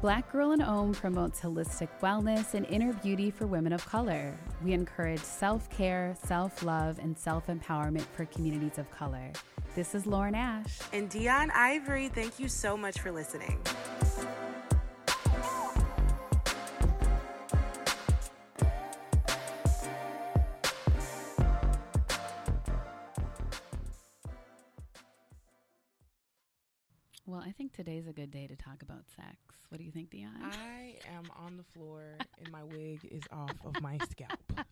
Black Girl in Om promotes holistic wellness and inner beauty for women of color. We encourage self-care, self-love, and self-empowerment for communities of color. This is Lauren Ash. And Deun Ivory. Thank you so much for listening. Well, I think today's a good day to talk about sex. What do you think, Deun? I am on the floor and my wig is off of my scalp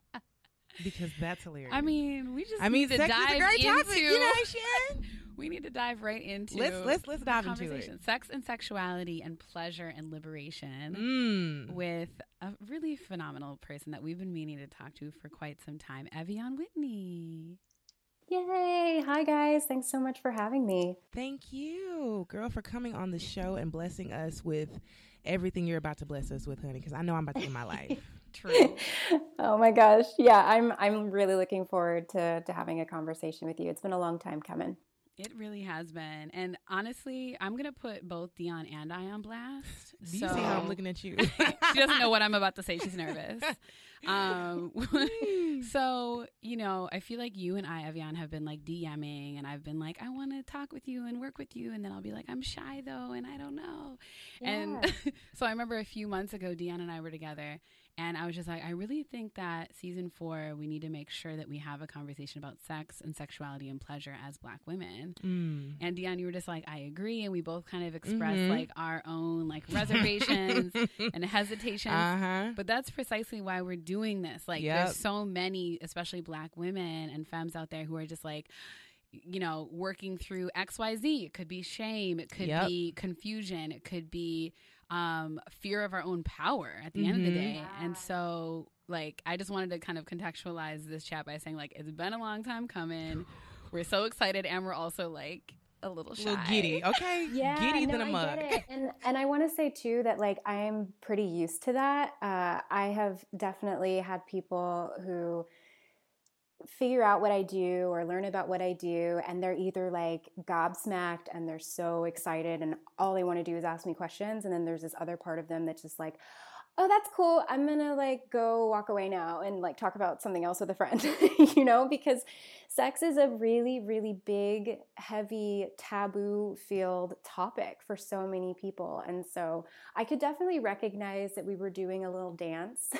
because that's hilarious. I mean, we need to dive into, you know, Sharon? We need to dive right into. Let's dive into it. Sex and sexuality and pleasure and liberation with a really phenomenal person that we've been meaning to talk to for quite some time, Ev'Yan Whitney. Yay! Hi guys, thanks so much for having me. Thank you, girl, for coming on the show and blessing us with everything you're about to bless us with, honey, because I know I'm about to end my life. True. Oh my gosh. Yeah, I'm really looking forward to having a conversation with you. It's been a long time coming. It really has been. And honestly, I'm going to put both Deun and I on blast. Do you see how I'm looking at you? She doesn't know what I'm about to say. She's nervous. So, you know, I feel like you and I, Ev'Yan, have been like DMing, and I've been like, I want to talk with you and work with you. And then I'll be like, I'm shy though, and I don't know. Yeah. And so I remember a few months ago, Deun and I were together, and I was just like, I really think that season 4, we need to make sure that we have a conversation about sex and sexuality and pleasure as Black women. Mm. And Deun, you were just like, I agree. And we both kind of expressed like our own like reservations and hesitations. Uh-huh. But that's precisely why we're doing this. Like there's so many, especially Black women and femmes out there who are just like, you know, working through XYZ. It could be shame. It could be confusion. It could be fear of our own power at the end of the day. Yeah. And so like, I just wanted to kind of contextualize this chat by saying like, it's been a long time coming. We're so excited. And we're also like a little shy. A little giddy. Okay. Yeah. Giddy than a mug. And I want to say too, that like, I am pretty used to that. I have definitely had people who figure out what I do or learn about what I do, and they're either like gobsmacked and they're so excited and all they want to do is ask me questions, and then there's this other part of them that's just like, oh, that's cool, I'm gonna like go walk away now and like talk about something else with a friend. You know, because sex is a really, really big, heavy, taboo field topic for so many people. And so I could definitely recognize that we were doing a little dance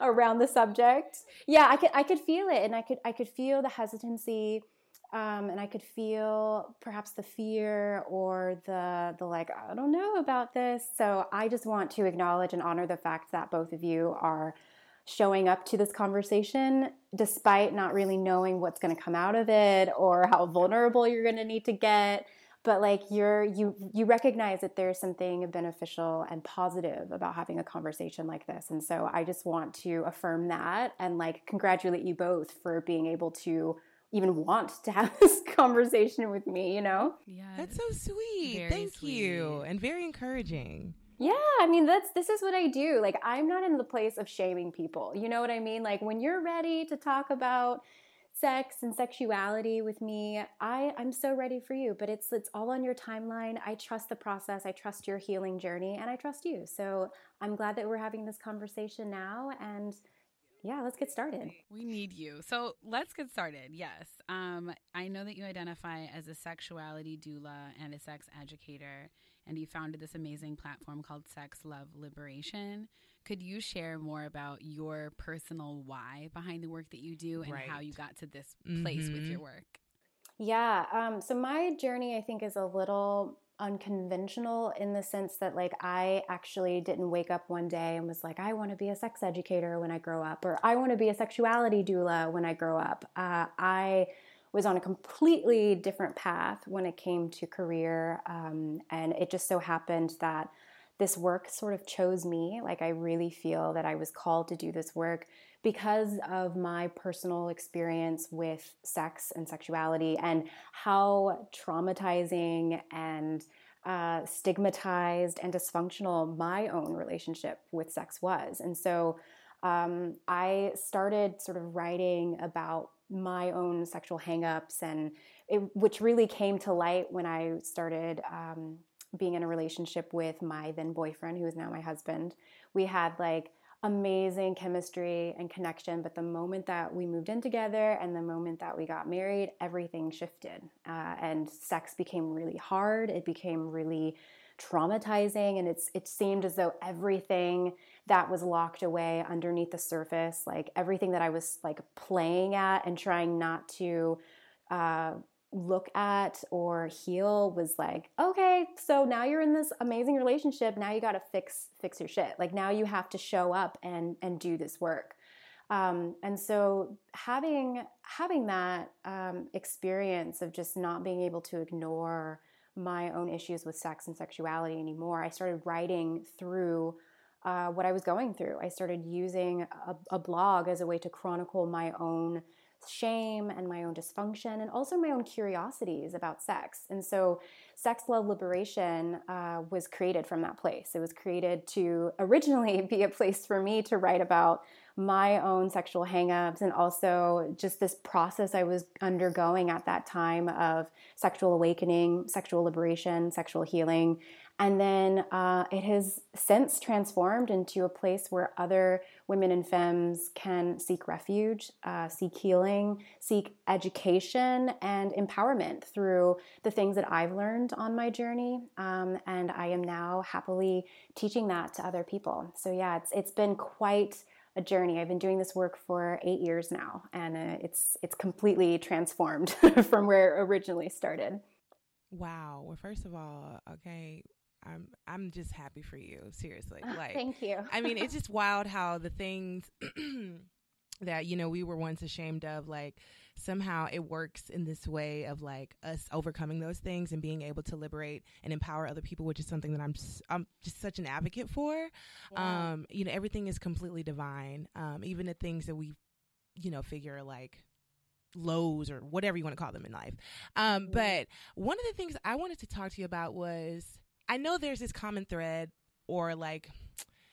around the subject. Yeah, I could feel it, and I could feel the hesitancy. And I could feel perhaps the fear or the like, I don't know about this. So I just want to acknowledge and honor the fact that both of you are showing up to this conversation despite not really knowing what's going to come out of it or how vulnerable you're going to need to get. But like you recognize that there's something beneficial and positive about having a conversation like this. And so I just want to affirm that and like congratulate you both for being able to even want to have this conversation with me, you know? Yeah, that's so sweet. Thank you. And very encouraging. Yeah, I mean, this is what I do. Like, I'm not in the place of shaming people. You know what I mean? Like, when you're ready to talk about sex and sexuality with me, I'm so ready for you. But it's all on your timeline. I trust the process. I trust your healing journey, and I trust you. So I'm glad that we're having this conversation now, and yeah, let's get started. We need you. So let's get started. Yes. I know that you identify as a sexuality doula and a sex educator, and you founded this amazing platform called Sex Love Liberation. Could you share more about your personal why behind the work that you do and how you got to this place with your work? Yeah. So my journey, I think, is a little unconventional in the sense that like I actually didn't wake up one day and was like, I want to be a sex educator when I grow up, or I want to be a sexuality doula when I grow up. I was on a completely different path when it came to career. And it just so happened that this work sort of chose me. Like, I really feel that I was called to do this work because of my personal experience with sex and sexuality and how traumatizing and stigmatized and dysfunctional my own relationship with sex was. And so I started sort of writing about my own sexual hangups, and which really came to light when I started being in a relationship with my then boyfriend, who is now my husband, we had like amazing chemistry and connection. But the moment that we moved in together and the moment that we got married, everything shifted. And sex became really hard. It became really traumatizing. And it seemed as though everything that was locked away underneath the surface, like everything that I was like playing at and trying not to look at or heal, was like, okay, so now you're in this amazing relationship. Now you got to fix your shit. Like now you have to show up and do this work. And so having that experience of just not being able to ignore my own issues with sex and sexuality anymore, I started writing through what I was going through. I started using a blog as a way to chronicle my own shame and my own dysfunction and also my own curiosities about sex. And so Sex Love Liberation was created from that place. It was created to originally be a place for me to write about my own sexual hangups and also just this process I was undergoing at that time of sexual awakening, sexual liberation, sexual healing. And then it has since transformed into a place where other women and femmes can seek refuge, seek healing, seek education and empowerment through the things that I've learned on my journey. And I am now happily teaching that to other people. So yeah, it's been quite a journey. I've been doing this work for 8 years now, and it's completely transformed from where it originally started. Wow. Well, first of all, okay, I'm just happy for you. Seriously. Like, thank you. I mean, it's just wild how the things that, you know, we were once ashamed of, like somehow it works in this way of like us overcoming those things and being able to liberate and empower other people, which is something that I'm just such an advocate for. Yeah. You know, everything is completely divine. Even the things that we, you know, figure like lows or whatever you want to call them in life. But one of the things I wanted to talk to you about was, I know there's this common thread, or like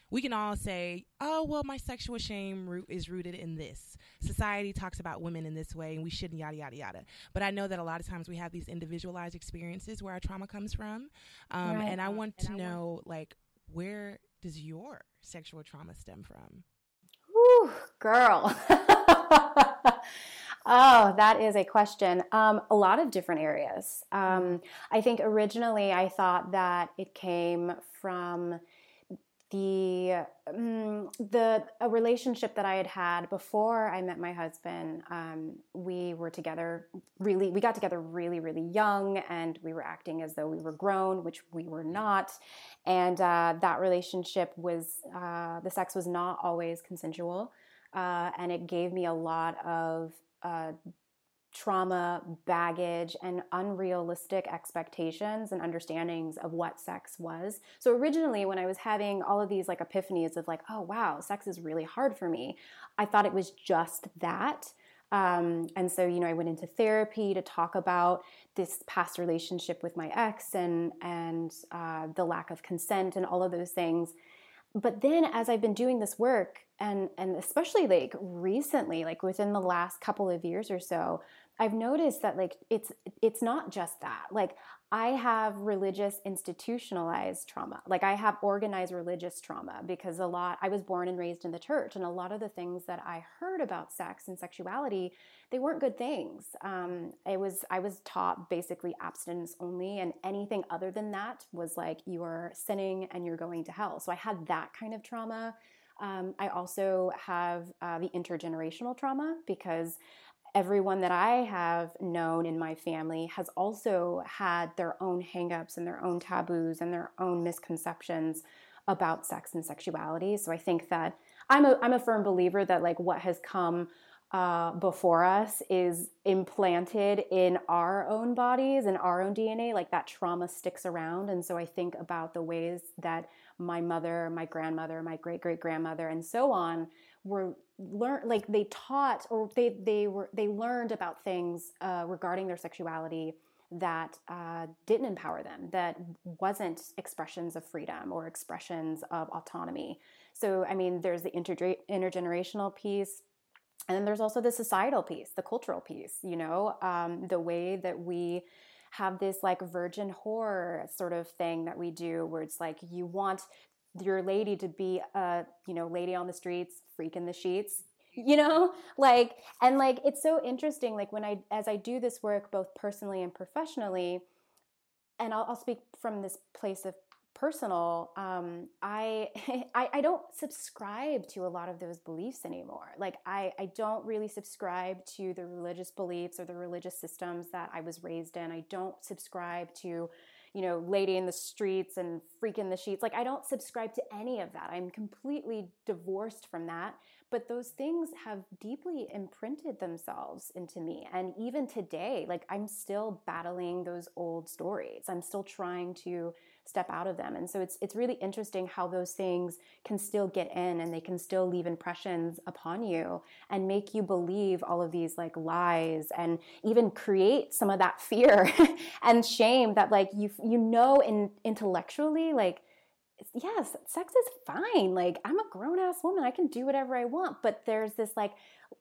we can all say, oh, well, my sexual shame is rooted in this. Society talks about women in this way and we shouldn't, yada, yada, yada. But I know that a lot of times we have these individualized experiences where our trauma comes from. Right. And I want to know, like, where does your sexual trauma stem from? Ooh, girl. Oh, that is a question. A lot of different areas. I think originally I thought that it came from a relationship that I had before I met my husband. We got together really, really young, and we were acting as though we were grown, which we were not. And that relationship was, the sex was not always consensual. And it gave me a lot of trauma, baggage, and unrealistic expectations and understandings of what sex was. So originally, when I was having all of these like epiphanies of like, oh wow, sex is really hard for me, I thought it was just that. And so, you know, I went into therapy to talk about this past relationship with my ex and the lack of consent and all of those things. But then as I've been doing this work, and especially like recently, like within the last couple of years or so, I've noticed that like it's not just that. Like I have religious institutionalized trauma. Like I have organized religious trauma because I was born and raised in the church, and a lot of the things that I heard about sex and sexuality, they weren't good things. I was taught basically abstinence only, and anything other than that was like, you are sinning and you're going to hell. So I had that kind of trauma. I also have the intergenerational trauma, because everyone that I have known in my family has also had their own hangups and their own taboos and their own misconceptions about sex and sexuality. So I think that I'm a firm believer that like what has come before us is implanted in our own bodies and our own DNA, like that trauma sticks around. And so I think about the ways that my mother, my grandmother, my great-great-grandmother, and so on were learned about things regarding their sexuality that didn't empower them, that wasn't expressions of freedom or expressions of autonomy. So, I mean, there's the intergenerational piece. And then there's also the societal piece, the cultural piece, you know, the way that we have this like virgin horror sort of thing that we do where it's like you want your lady to be a, you know, lady on the streets, freak in the sheets, you know, like, and like, it's so interesting. Like when as I do this work, both personally and professionally, and I'll speak from this place of personal, I don't subscribe to a lot of those beliefs anymore. Like I don't really subscribe to the religious beliefs or the religious systems that I was raised in. I don't subscribe to, you know, lady in the streets and freak in the sheets. Like I don't subscribe to any of that. I'm completely divorced from that. But those things have deeply imprinted themselves into me. And even today, like I'm still battling those old stories. I'm still trying to step out of them. And so it's really interesting how those things can still get in and they can still leave impressions upon you and make you believe all of these like lies and even create some of that fear and shame that like you know, in intellectually, like, yes, sex is fine. Like I'm a grown ass woman. I can do whatever I want. But there's this like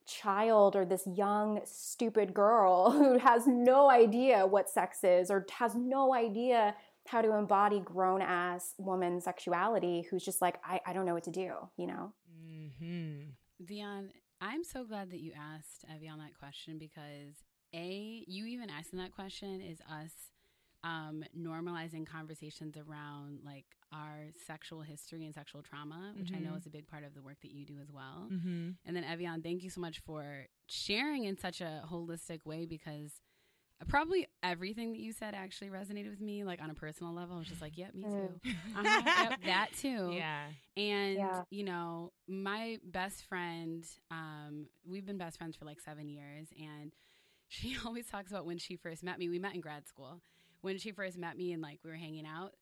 child or this young, stupid girl who has no idea what sex is or has no idea how to embody grown ass woman sexuality, who's just like, I don't know what to do, you know? Mm-hmm. Deun, I'm so glad that you asked Ev'Yan that question because you even asking that question is us normalizing conversations around like our sexual history and sexual trauma, which I know is a big part of the work that you do as well. Mm-hmm. And then Ev'Yan, thank you so much for sharing in such a holistic way because probably everything that you said actually resonated with me, like on a personal level. I was just like, yep, me too. Yep, that too. Yeah. And, you know, my best friend, we've been best friends for like 7 years, and she always talks about when she first met me. We met in grad school. When she first met me and like we were hanging out,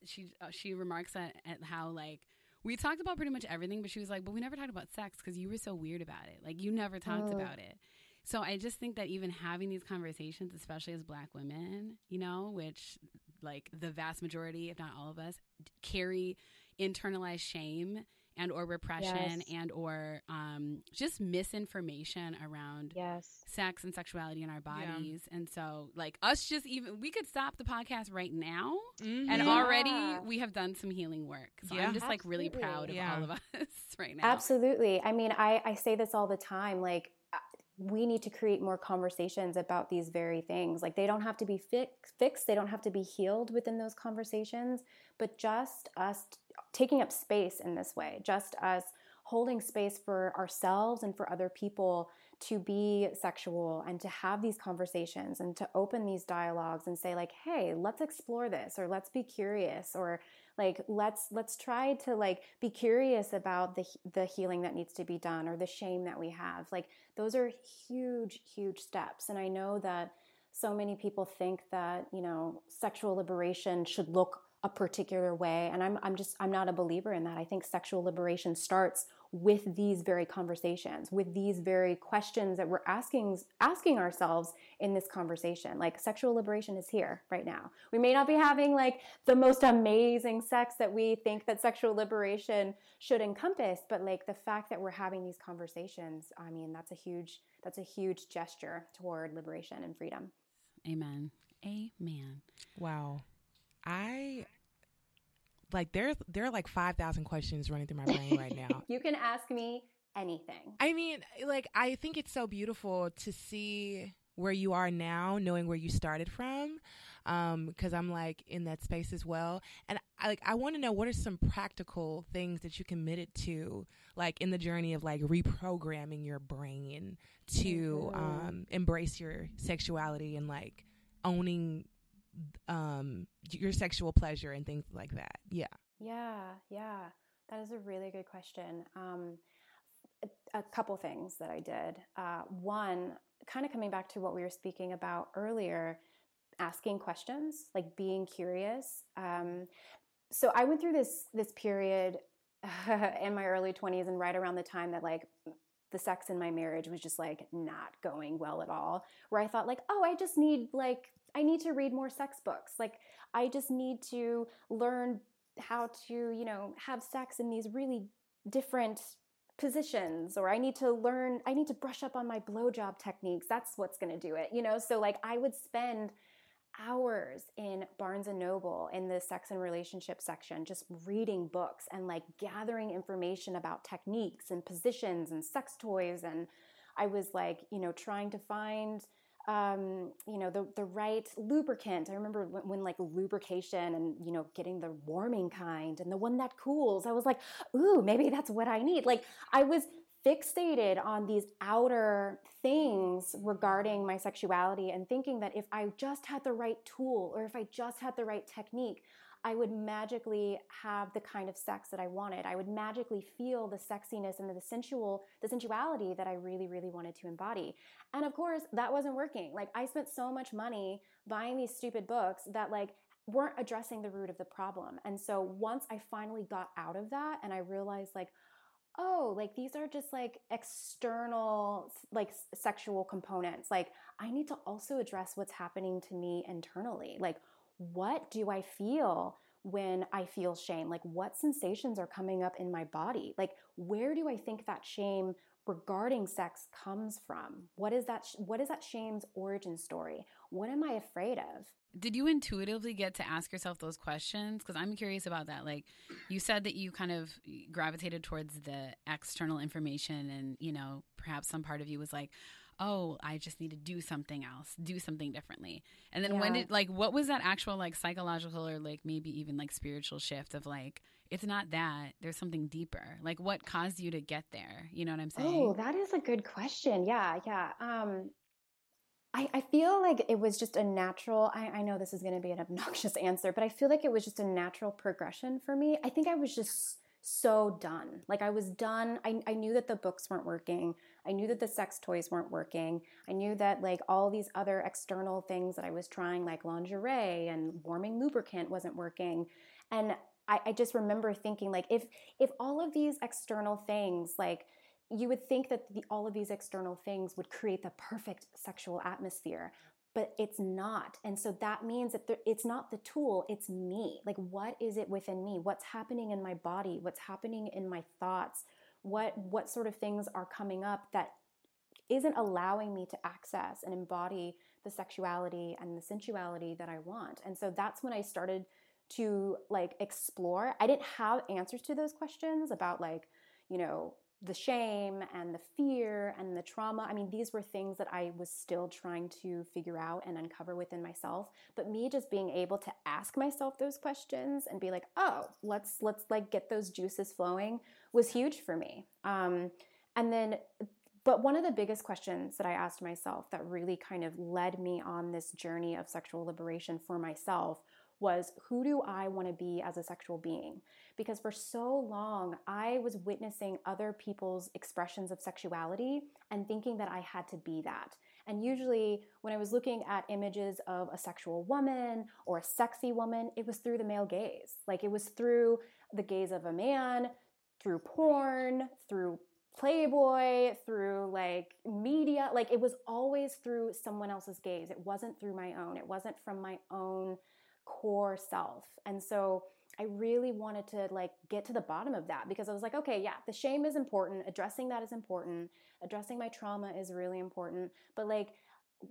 she remarks at how like we talked about pretty much everything, but she was like, but we never talked about sex because you were so weird about it. Like you never talked about it. So I just think that even having these conversations, especially as Black women, you know, which like the vast majority, if not all of us, carry internalized shame and or repression and or just misinformation around sex and sexuality in our bodies. Yeah. And so like us just even, we could stop the podcast right now and already we have done some healing work. So I'm just like really proud of all of us right now. Absolutely. I mean, I say this all the time, like, we need to create more conversations about these very things. Like they don't have to be fixed. They don't have to be healed within those conversations, but just us taking up space in this way, just us holding space for ourselves and for other people to be sexual and to have these conversations and to open these dialogues and say like, hey, let's explore this, or let's be curious, or like, let's try to like be curious about the healing that needs to be done or the shame that we have. Like those are huge, huge steps. And I know that so many people think that, you know, sexual liberation should look a particular way. And I'm not a believer in that. I think sexual liberation starts with these very conversations, with these very questions that we're asking ourselves in this conversation. Like sexual liberation is here right now. We may not be having like the most amazing sex that we think that sexual liberation should encompass, but like the fact that we're having these conversations, I mean, that's a huge gesture toward liberation and freedom. Amen. Amen. Wow. I like there are like 5,000 questions running through my brain right now. You can ask me anything. I mean, like I think it's so beautiful to see where you are now, knowing where you started from, because I'm like in that space as well. And I want to know, what are some practical things that you committed to, like in the journey of like reprogramming your brain to embrace your sexuality and like owning your sexual pleasure and things like that. Yeah. That is a really good question. A couple things that I did. One, kind of coming back to what we were speaking about earlier, asking questions, like being curious. So I went through this period in my early 20s and right around the time that like the sex in my marriage was just like not going well at all, where I thought like, oh, I need to read more sex books. Like, I just need to learn how to, you know, have sex in these really different positions, or I need to brush up on my blowjob techniques. That's what's going to do it, you know? So like I would spend hours in Barnes and Noble in the sex and relationship section, just reading books and like gathering information about techniques and positions and sex toys. And I was like, you know, trying to find, the right lubricant. I remember when like lubrication and, you know, getting the warming kind and the one that cools. I was like, ooh, maybe that's what I need. Like I was fixated on these outer things regarding my sexuality and thinking that if I just had the right tool or if I just had the right technique, I would magically have the kind of sex that I wanted. I would magically feel the sexiness and the sensuality that I really, really wanted to embody. And of course, that wasn't working. Like I spent so much money buying these stupid books that like weren't addressing the root of the problem. And so once I finally got out of that and I realized like, oh, like these are just like external, like sexual components. Like I need to also address what's happening to me internally. Like what do I feel when I feel shame? Like what sensations are coming up in my body? Like where do I think that shame regarding sex comes from? What is that shame's origin story? What am I afraid of? Did you intuitively get to ask yourself those questions? Because I'm curious about that. Like you said that you kind of gravitated towards the external information and, you know, perhaps some part of you was like, oh, I just need to do something else, do something differently. And then when did like, what was that actual like psychological or like maybe even like spiritual shift of like, it's not that, there's something deeper. Like what caused you to get there? You know what I'm saying? Oh, that is a good question. Yeah. I feel like it was just a natural, I know this is going to be an obnoxious answer, but I feel like it was just a natural progression for me. I think I was just so done. Like I was done. I knew that the books weren't working. I knew that the sex toys weren't working. I knew that like all these other external things that I was trying, like lingerie and warming lubricant, wasn't working. And I just remember thinking like, if all of these external things, like you would think that all of these external things would create the perfect sexual atmosphere, but it's not. And so that means that it's not the tool, it's me. Like, what is it within me? What's happening in my body? What's happening in my thoughts? What sort of things are coming up that isn't allowing me to access and embody the sexuality and the sensuality that I want? And so that's when I started to like explore. I didn't have answers to those questions about like, you know, the shame and the fear and the trauma. I mean, these were things that I was still trying to figure out and uncover within myself. But me just being able to ask myself those questions and be like, oh, let's like get those juices flowing was huge for me. But one of the biggest questions that I asked myself that really kind of led me on this journey of sexual liberation for myself was, who do I want to be as a sexual being? Because for so long, I was witnessing other people's expressions of sexuality and thinking that I had to be that. And usually when I was looking at images of a sexual woman or a sexy woman, it was through the male gaze. Like it was through the gaze of a man, through porn, through Playboy, through like media. Like it was always through someone else's gaze. It wasn't through my own. It wasn't from my own core self. And so I really wanted to like get to the bottom of that, because I was like, okay, yeah, the shame is important. Addressing that is important. Addressing my trauma is really important. But like,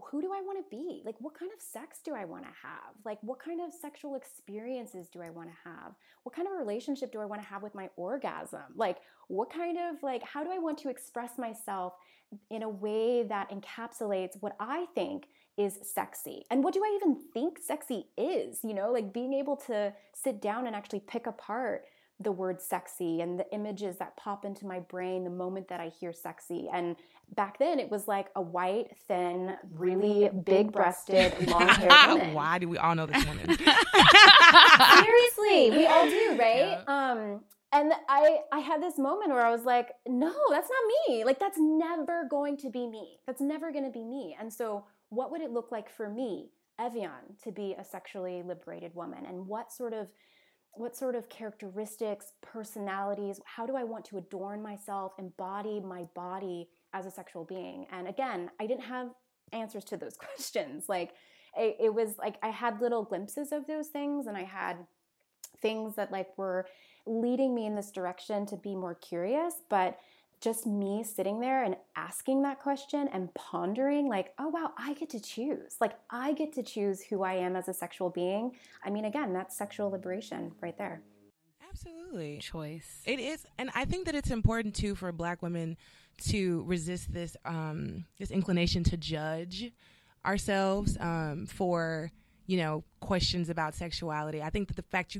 who do I want to be? Like, what kind of sex do I want to have? Like, what kind of sexual experiences do I want to have? What kind of relationship do I want to have with my orgasm? Like, what kind of, like, how do I want to express myself in a way that encapsulates what I think is sexy? And what do I even think sexy is? You know, like being able to sit down and actually pick apart the word sexy and the images that pop into my brain the moment that I hear sexy. And back then it was like a white, thin, really big-breasted, long-haired woman. Why do we all know this woman? Seriously, we all do, right? Yeah. And I had this moment where I was like, no, that's not me. Like that's never going to be me. That's never going to be me. And so what would it look like for me, Ev'Yan, to be a sexually liberated woman? And what sort of characteristics, personalities, how do I want to adorn myself, embody my body as a sexual being? And again, I didn't have answers to those questions. Like it was like I had little glimpses of those things, and I had things that like were leading me in this direction to be more curious, but just me sitting there and asking that question and pondering like, oh wow, I get to choose. Like I get to choose who I am as a sexual being. I mean, again, that's sexual liberation right there. Absolutely. Choice. It is. And I think that it's important too for Black women to resist this, this inclination to judge ourselves, for, you know, questions about sexuality. I think that the fact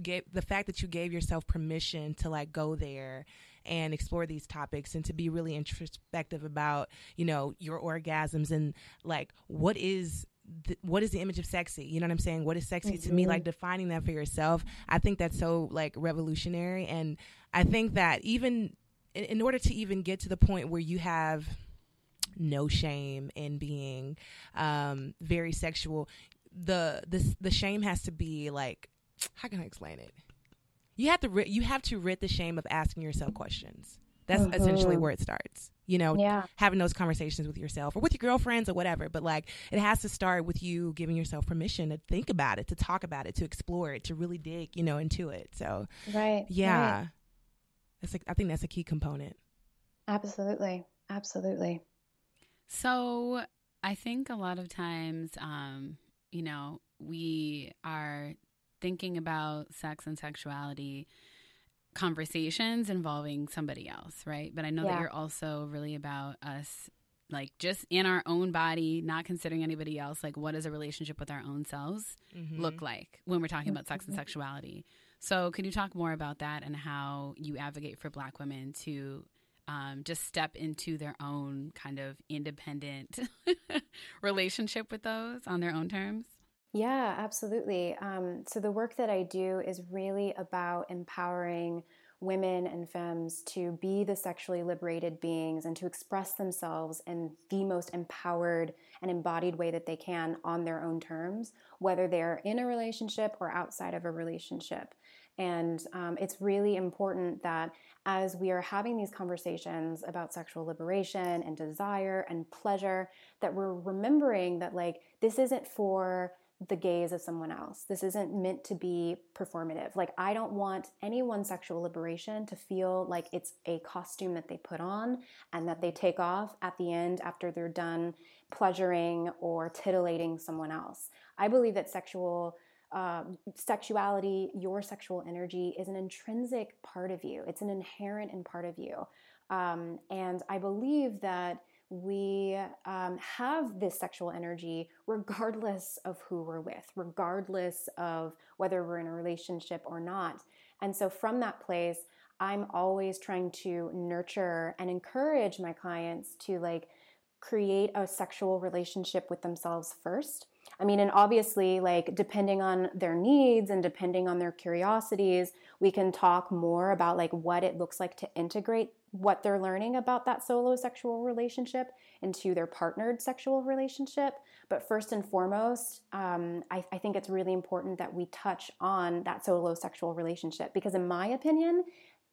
that you gave yourself permission to like go there and explore these topics and to be really introspective about, you know, your orgasms and like what is the image of sexy? You know what I'm saying? What is sexy mm-hmm. to me? Like defining that for yourself. I think that's so like revolutionary. And I think that even in order to even get to the point where you have no shame in being very sexual, the shame has to be like, how can I explain it? You have to rid the shame of asking yourself questions. That's mm-hmm. essentially where it starts. You know, yeah. having those conversations with yourself or with your girlfriends or whatever. But like, it has to start with you giving yourself permission to think about it, to talk about it, to explore it, to really dig, you know, into it. So, right. Yeah. Right. That's like, I think that's a key component. Absolutely. Absolutely. So I think a lot of times, you know, we are thinking about sex and sexuality conversations involving somebody else, right? But I know that you're also really about us, like, just in our own body, not considering anybody else. Like, what does a relationship with our own selves mm-hmm. look like when we're talking about sex and sexuality? So could you talk more about that and how you advocate for Black women to just step into their own kind of independent relationship with those on their own terms? Yeah, absolutely. So the work that I do is really about empowering women and femmes to be the sexually liberated beings and to express themselves in the most empowered and embodied way that they can on their own terms, whether they're in a relationship or outside of a relationship. And it's really important that as we are having these conversations about sexual liberation and desire and pleasure, that we're remembering that, like, this isn't for the gaze of someone else. This isn't meant to be performative. Like, I don't want anyone's sexual liberation to feel like it's a costume that they put on and that they take off at the end after they're done pleasuring or titillating someone else. I believe that sexuality, your sexual energy, is an intrinsic part of you. It's an inherent and part of you. And I believe that we have this sexual energy regardless of who we're with, regardless of whether we're in a relationship or not. And so from that place, I'm always trying to nurture and encourage my clients to, like, create a sexual relationship with themselves first. I mean, and obviously, like, depending on their needs and depending on their curiosities, we can talk more about, like, what it looks like to integrate what they're learning about that solo sexual relationship into their partnered sexual relationship. But first and foremost, I think it's really important that we touch on that solo sexual relationship, because in my opinion,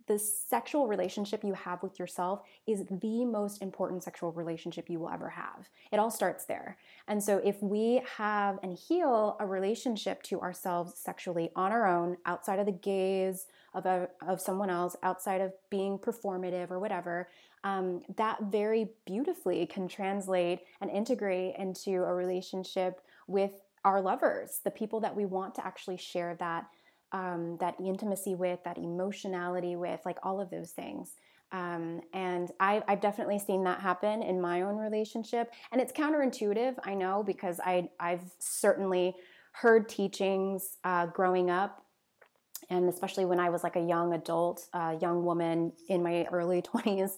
the sexual relationship you have with yourself is the most important sexual relationship you will ever have. It all starts there. And so if we have and heal a relationship to ourselves sexually on our own, outside of the gaze of someone else, outside of being performative or whatever, that very beautifully can translate and integrate into a relationship with our lovers, the people that we want to actually share that intimacy with, that emotionality with, like, all of those things. And I've definitely seen that happen in my own relationship. And it's counterintuitive, I know, because I've certainly heard teachings growing up, and especially when I was like a young adult, young woman in my early 20s,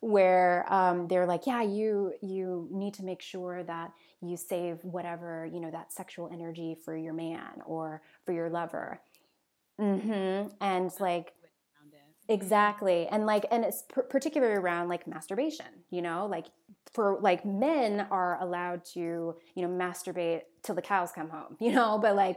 where they're like, yeah, you need to make sure that you save whatever, you know, that sexual energy for your man or for your lover. Mm-hmm. And like, exactly. And like, and it's particularly around like masturbation, you know, like for like men are allowed to, you know, masturbate till the cows come home, you know, but like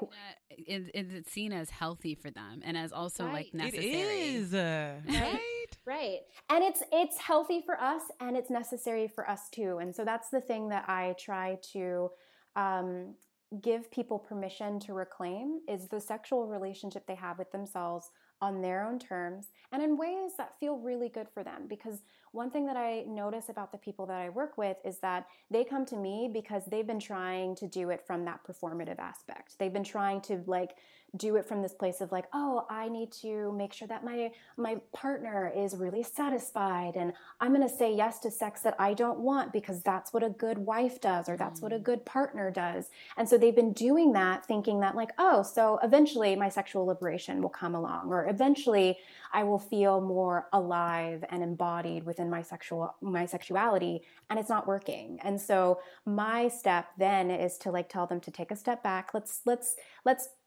it's seen as healthy for them and as also right. like necessary. It is. Right? Right. And it's healthy for us and it's necessary for us too. And so that's the thing that I try to, give people permission to reclaim, is the sexual relationship they have with themselves on their own terms and in ways that feel really good for them. Because one thing that I notice about the people that I work with is that they come to me because they've been trying to do it from that performative aspect. They've been trying to like do it from this place of like, oh, I need to make sure that my partner is really satisfied, and I'm going to say yes to sex that I don't want because that's what a good wife does, or that's what a good partner does. And so they've been doing that thinking that like, oh, so eventually my sexual liberation will come along, or eventually I will feel more alive and embodied within my sexuality, and it's not working. And so my step then is to like tell them to take a step back. Let's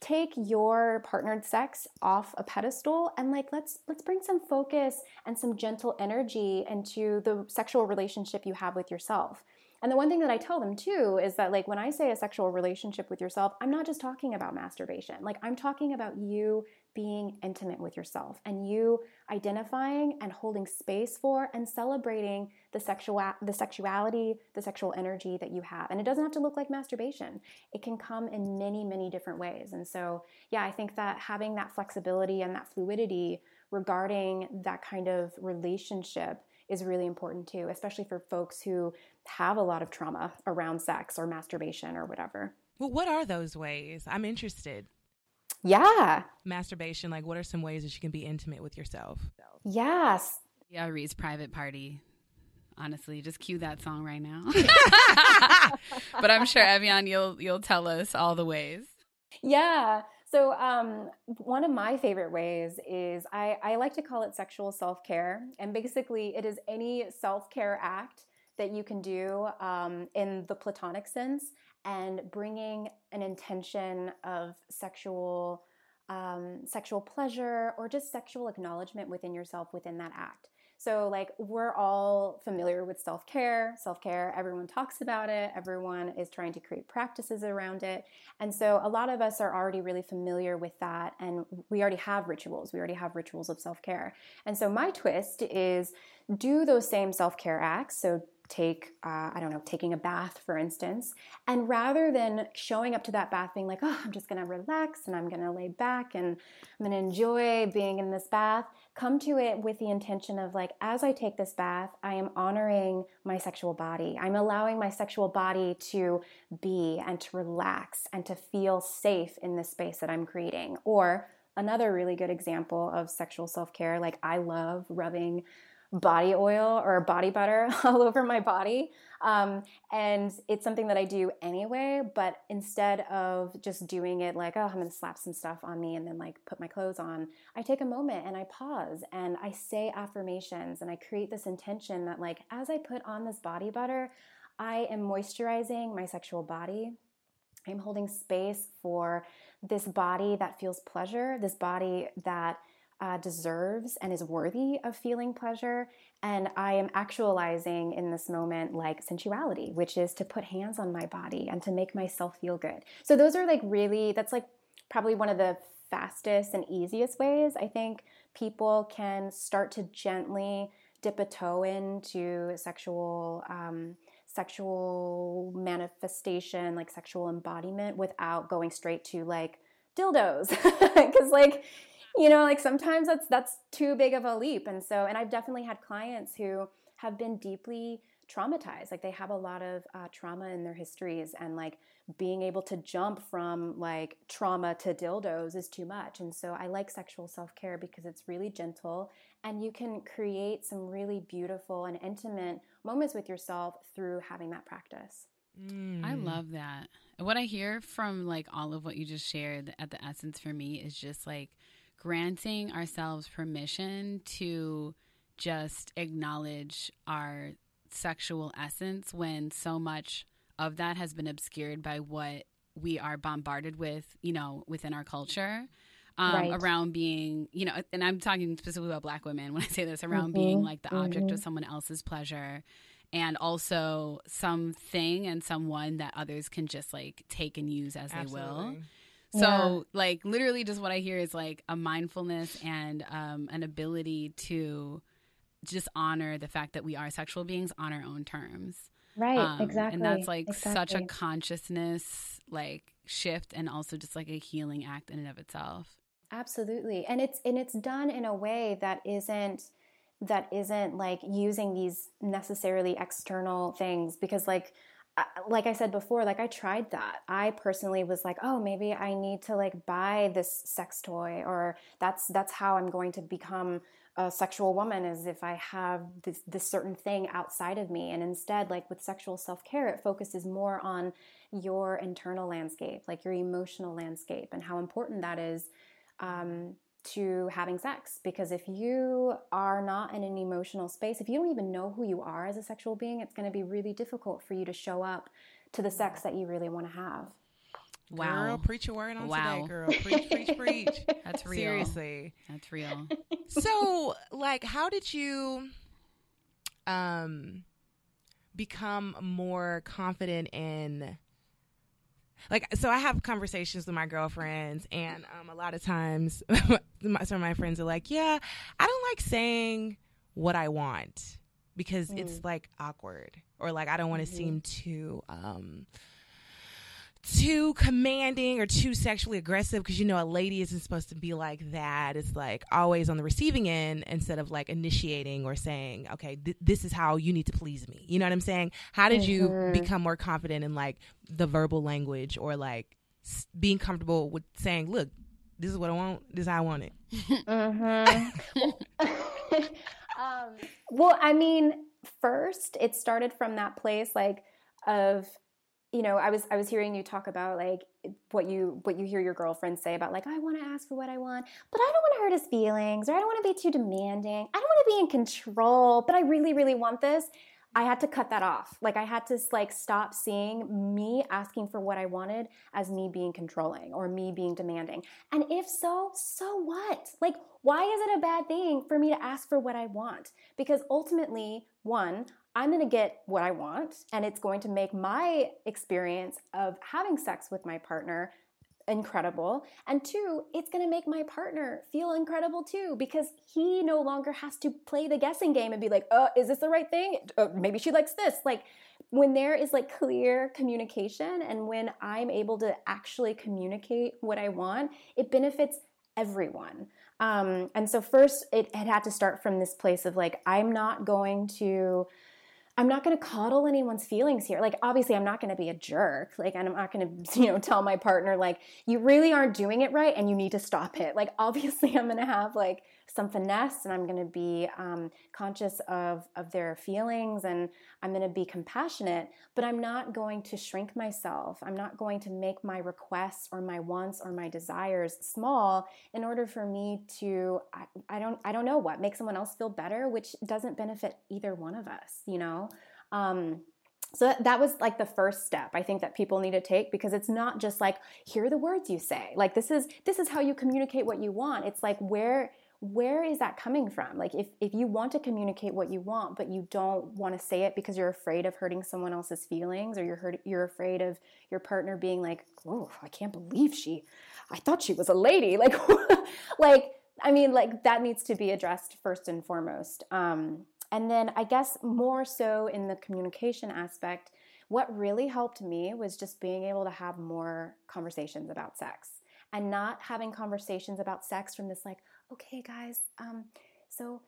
take your partnered sex off a pedestal and like let's bring some focus and some gentle energy into the sexual relationship you have with yourself. And the one thing that I tell them too is that like when I say a sexual relationship with yourself, I'm not just talking about masturbation. Like I'm talking about you being intimate with yourself and you identifying and holding space for and celebrating the sexuality, the sexual energy that you have. And it doesn't have to look like masturbation. It can come in many, many different ways. And so, yeah, I think that having that flexibility and that fluidity regarding that kind of relationship is really important too, especially for folks who have a lot of trauma around sex or masturbation or whatever. Well, what are those ways? I'm interested. Yeah. Masturbation, like what are some ways that you can be intimate with yourself? Yes. Yeah, Reed's Private Party. Honestly, just cue that song right now. But I'm sure, Ev'Yan, you'll tell us all the ways. Yeah. So one of my favorite ways is I like to call it sexual self-care. And basically it is any self-care act that you can do in the platonic sense, and bringing an intention of sexual pleasure or just sexual acknowledgement within yourself within that act. So like we're all familiar with self-care, everyone talks about it, everyone is trying to create practices around it. And so a lot of us are already really familiar with that, and we already have rituals of self-care. And so my twist is do those same self-care acts, so taking a bath, for instance, and rather than showing up to that bath being like, oh, I'm just going to relax and I'm going to lay back and I'm going to enjoy being in this bath, come to it with the intention of like, as I take this bath, I am honoring my sexual body. I'm allowing my sexual body to be and to relax and to feel safe in the space that I'm creating. Or another really good example of sexual self-care, like I love rubbing body oil or body butter all over my body. And it's something that I do anyway, but instead of just doing it like, oh, I'm going to slap some stuff on me and then like put my clothes on, I take a moment and I pause and I say affirmations and I create this intention that like, as I put on this body butter, I am moisturizing my sexual body. I'm holding space for this body that feels pleasure, this body that deserves and is worthy of feeling pleasure. And I am actualizing in this moment like sensuality, which is to put hands on my body and to make myself feel good. So those are like really, that's like probably one of the fastest and easiest ways I think people can start to gently dip a toe into sexual manifestation, like sexual embodiment, without going straight to like dildos. Because like, you know, like sometimes that's too big of a leap. And so, and I've definitely had clients who have been deeply traumatized. Like they have a lot of trauma in their histories, and like being able to jump from like trauma to dildos is too much. And so I like sexual self-care because it's really gentle and you can create some really beautiful and intimate moments with yourself through having that practice. Mm. I love that. What I hear from like all of what you just shared at the essence for me is just like granting ourselves permission to just acknowledge our sexual essence when so much of that has been obscured by what we are bombarded with, you know, within our culture, right, around being, you know, and I'm talking specifically about Black women when I say this, around being like the object of someone else's pleasure, and also something and someone that others can just like take and use as Absolutely. They will. So, yeah. Like, literally just what I hear is, like, a mindfulness and an ability to just honor the fact that we are sexual beings on our own terms. Right, exactly. And that's, like, such a consciousness, like, shift, and also just, like, a healing act in and of itself. Absolutely. And it's done in a way that isn't like using these necessarily external things, because like I said before, like I tried that. I personally was like, oh, maybe I need to like buy this sex toy, or that's how I'm going to become a sexual woman, is if I have this certain thing outside of me. And instead, like with sexual self-care, it focuses more on your internal landscape, like your emotional landscape, and how important that is to having sex. Because if you are not in an emotional space, if you don't even know who you are as a sexual being, it's going to be really difficult for you to show up to the sex that you really want to have. Wow. Girl, preach a word on today, girl. Preach, preach, preach. That's real. Seriously. That's real. So, like, how did you become more confident in... Like, so I have conversations with my girlfriends, and a lot of times some of my friends are like, yeah, I don't like saying what I want because it's like awkward, or like I don't want to seem too commanding or too sexually aggressive, because, you know, a lady isn't supposed to be like that. It's like always on the receiving end instead of like initiating or saying, okay, this is how you need to please me. You know what I'm saying? How did you become more confident in like the verbal language, or like being comfortable with saying, look, this is what I want. This is how I want it. Well, I mean, first it started from that place like of, you know, I was hearing you talk about like what you hear your girlfriends say about like, I want to ask for what I want, but I don't want to hurt his feelings, or I don't want to be too demanding. I don't want to be in control, but I really, really want this. I had to cut that off. Like I had to like stop seeing me asking for what I wanted as me being controlling or me being demanding. And if so, so what? Like, why is it a bad thing for me to ask for what I want? Because ultimately, one, I'm going to get what I want, and it's going to make my experience of having sex with my partner incredible. And two, it's going to make my partner feel incredible too, because he no longer has to play the guessing game and be like, oh, is this the right thing? Maybe she likes this. Like when there is like clear communication, and when I'm able to actually communicate what I want, it benefits everyone. And so first it had to start from this place of like, I'm not going to coddle anyone's feelings here. Like, obviously I'm not going to be a jerk. Like, and I'm not going to, you know, tell my partner, like, you really aren't doing it right and you need to stop it. Like, obviously I'm going to have like some finesse, and I'm going to be, conscious of their feelings, and I'm going to be compassionate, but I'm not going to shrink myself. I'm not going to make my requests or my wants or my desires small in order for me to, I don't know what, make someone else feel better, which doesn't benefit either one of us, you know? So that was like the first step I think that people need to take, because it's not just like, here are the words you say. Like, this is how you communicate what you want. It's like, where is that coming from? Like if you want to communicate what you want, but you don't want to say it because you're afraid of hurting someone else's feelings, or you're afraid of your partner being like, oh, I can't believe I thought she was a lady. Like, like, I mean, like that needs to be addressed first and foremost. And then I guess more so in the communication aspect, what really helped me was just being able to have more conversations about sex, and not having conversations about sex from this like, okay, guys, so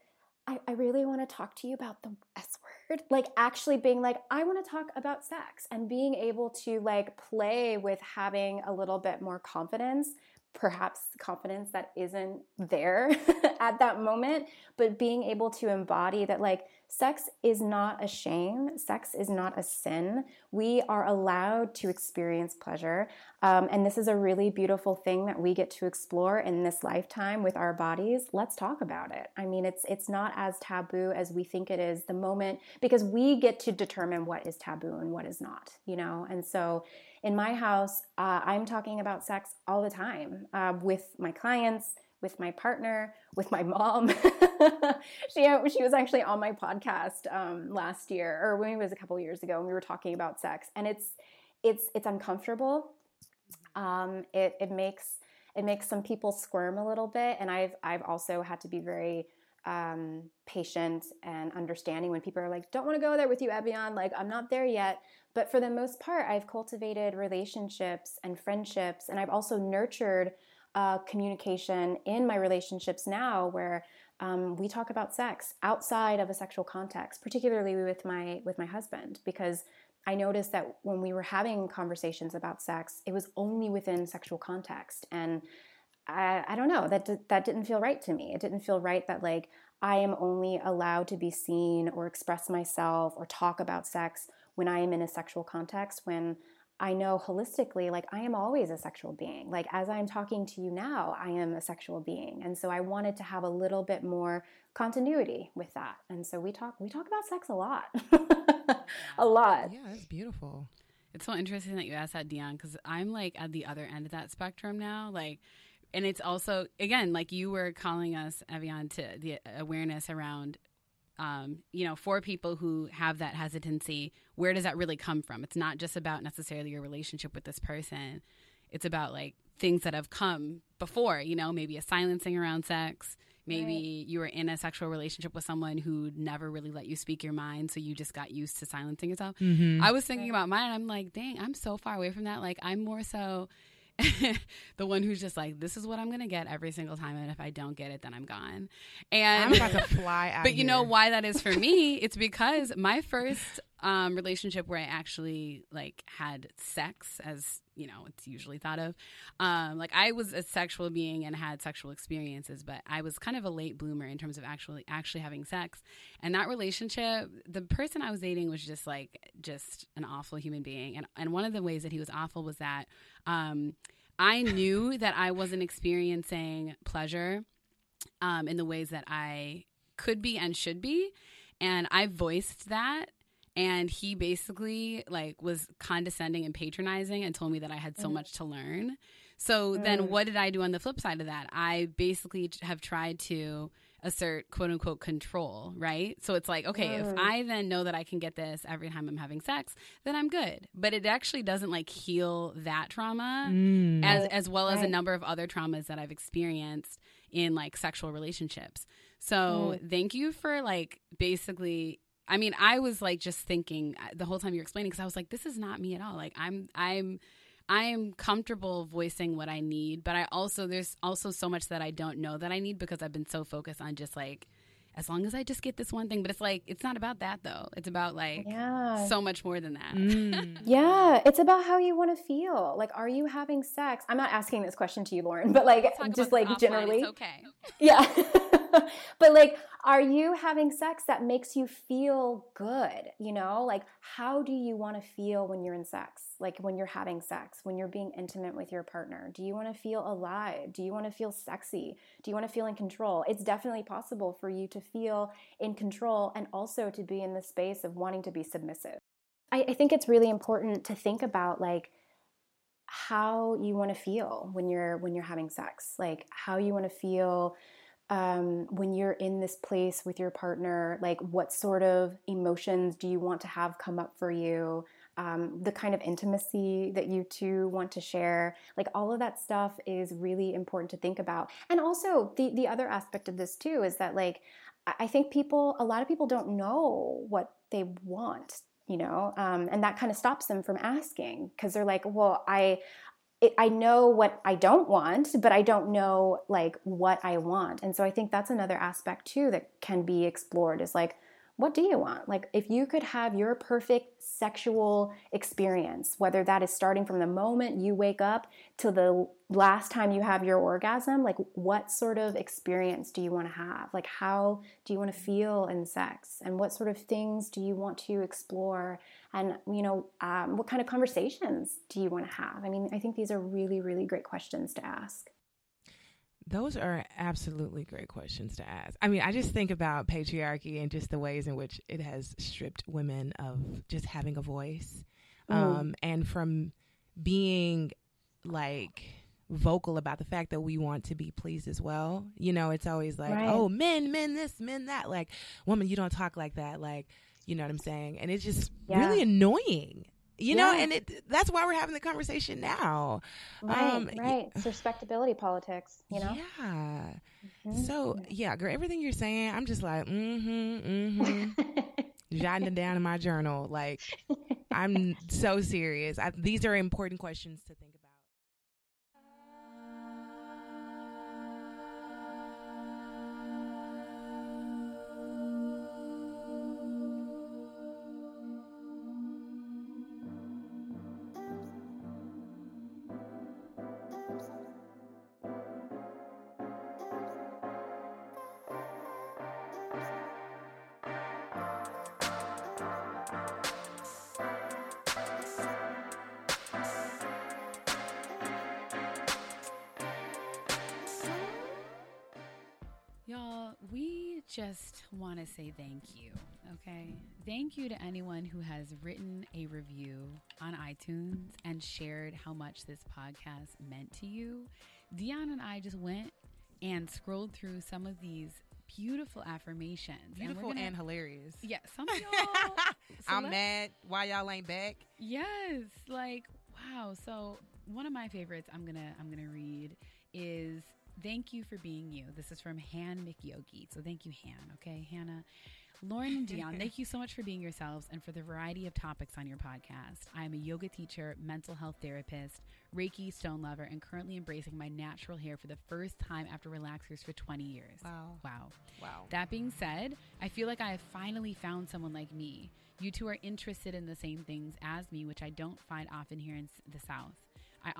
I really want to talk to you about the S word. Like actually being like, I want to talk about sex, and being able to like play with having a little bit more confidence, perhaps confidence that isn't there at that moment, but being able to embody that like sex is not a shame. Sex is not a sin. We are allowed to experience pleasure. And this is a really beautiful thing that we get to explore in this lifetime with our bodies. Let's talk about it. I mean, it's not as taboo as we think it is the moment, because we get to determine what is taboo and what is not, you know? And so in my house, I'm talking about sex all the time with my clients, with my partner, with my mom. She was actually on my podcast last year, or when it was a couple years ago, and we were talking about sex. And it's uncomfortable. It makes some people squirm a little bit, and I've also had to be very patient and understanding when people are like, don't want to go there with you, Ev'Yan, like I'm not there yet. But for the most part, I've cultivated relationships and friendships, and I've also nurtured communication in my relationships now where we talk about sex outside of a sexual context, particularly with my husband, because I noticed that when we were having conversations about sex, it was only within sexual context. And I don't know, that didn't feel right to me. It didn't feel right that like I am only allowed to be seen or express myself or talk about sex when I am in a sexual context, when I know holistically, like I am always a sexual being. Like as I'm talking to you now, I am a sexual being. And so I wanted to have a little bit more continuity with that. And so we talk about sex a lot, a lot. Yeah, that's beautiful. It's so interesting that you asked that, Deun, because I'm like at the other end of that spectrum now. Like, and it's also, again, like you were calling us, Ev'Yan, to the awareness around for people who have that hesitancy, where does that really come from? It's not just about necessarily your relationship with this person. It's about like things that have come before, maybe a silencing around sex. Maybe you were in a sexual relationship with someone who never really let you speak your mind, so you just got used to silencing yourself. Mm-hmm. I was thinking about mine, and I'm like, dang, I'm so far away from that. Like, I'm more so the one who's just like, this is what I'm going to get every single time, and if I don't get it, then I'm gone. And I'm about to fly out. But you know why that is for me? It's because my first relationship where I actually like had sex, as it's usually thought of, like I was a sexual being and had sexual experiences, but I was kind of a late bloomer in terms of actually having sex. And that relationship, the person I was dating was just an awful human being. And one of the ways that he was awful was that I knew that I wasn't experiencing pleasure in the ways that I could be and should be. And I voiced that. And he basically like was condescending and patronizing and told me that I had so much to learn. So then what did I do on the flip side of that? I basically have tried to assert quote unquote control, right? So it's like, okay, if I then know that I can get this every time I'm having sex, then I'm good. But it actually doesn't like heal that trauma as well as a number of other traumas that I've experienced in like sexual relationships. So thank you for like basically, I mean, I was like just thinking the whole time you're explaining, because I was like, this is not me at all. Like I am comfortable voicing what I need, but there's also so much that I don't know that I need, because I've been so focused on just like, as long as I just get this one thing. But it's like, it's not about that though. It's about like so much more than that. Yeah. It's about how you want to feel. Like, are you having sex? I'm not asking this question to you, Lauren, but like, just like generally. It's okay. Yeah. But like, are you having sex that makes you feel good? Like, how do you want to feel when you're in sex? Like when you're having sex, when you're being intimate with your partner, do you want to feel alive? Do you want to feel sexy? Do you want to feel in control? It's definitely possible for you to feel in control and also to be in the space of wanting to be submissive. I think it's really important to think about like how you want to feel when you're having sex, like how you want to feel when you're in this place with your partner, like what sort of emotions do you want to have come up for you? The kind of intimacy that you two want to share, like all of that stuff is really important to think about. And also the other aspect of this too, is that like, I think a lot of people don't know what they want, and that kind of stops them from asking, because they're like, well, I know what I don't want, but I don't know like what I want. And so I think that's another aspect too that can be explored, is like, what do you want? Like if you could have your perfect sexual experience, whether that is starting from the moment you wake up till the last time you have your orgasm, like what sort of experience do you want to have? Like how do you want to feel in sex? And what sort of things do you want to explore? And, what kind of conversations do you want to have? I mean, I think these are really, really great questions to ask. Those are absolutely great questions to ask. I mean, I just think about patriarchy and just the ways in which it has stripped women of just having a voice, and from being like vocal about the fact that we want to be pleased as well. It's always like, oh, men this, men that, like, woman, you don't talk like that. Like, you know what I'm saying? And it's just really annoying. And that's why we're having the conversation now. Right. It's respectability politics, Yeah. Mm-hmm. So, yeah, girl, everything you're saying, I'm just like, jotting it down in my journal. Like, I'm so serious. These are important questions to think about. Y'all, we just want to say thank you, okay? Thank you to anyone who has written a review on iTunes and shared how much this podcast meant to you. Deun and I just went and scrolled through some of these beautiful affirmations. Beautiful and hilarious. Yeah, some of y'all. I'm mad why y'all ain't back. Yes, like, wow. So one of my favorites I'm gonna read is... Thank you for being you. This is from Han McYogi. So thank you, Han. Okay, Hannah. Lauren and Deun, thank you so much for being yourselves and for the variety of topics on your podcast. I am a yoga teacher, mental health therapist, Reiki stone lover, and currently embracing my natural hair for the first time after relaxers for 20 years. Wow. That being said, I feel like I have finally found someone like me. You two are interested in the same things as me, which I don't find often here in the South. I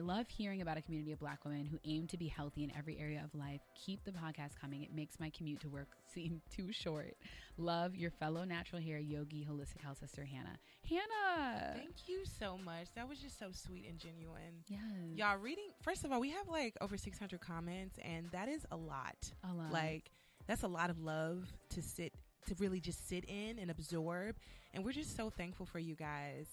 love hearing about a community of Black women who aim to be healthy in every area of life. Keep the podcast coming. It makes my commute to work seem too short. Love, your fellow natural hair yogi, holistic health sister, Hannah. Hannah! Thank you so much. That was just so sweet and genuine. Yes. Y'all, reading, first of all, we have like over 600 comments, and that is a lot. A lot. Like, that's a lot of love to really just sit in and absorb. And we're just so thankful for you guys.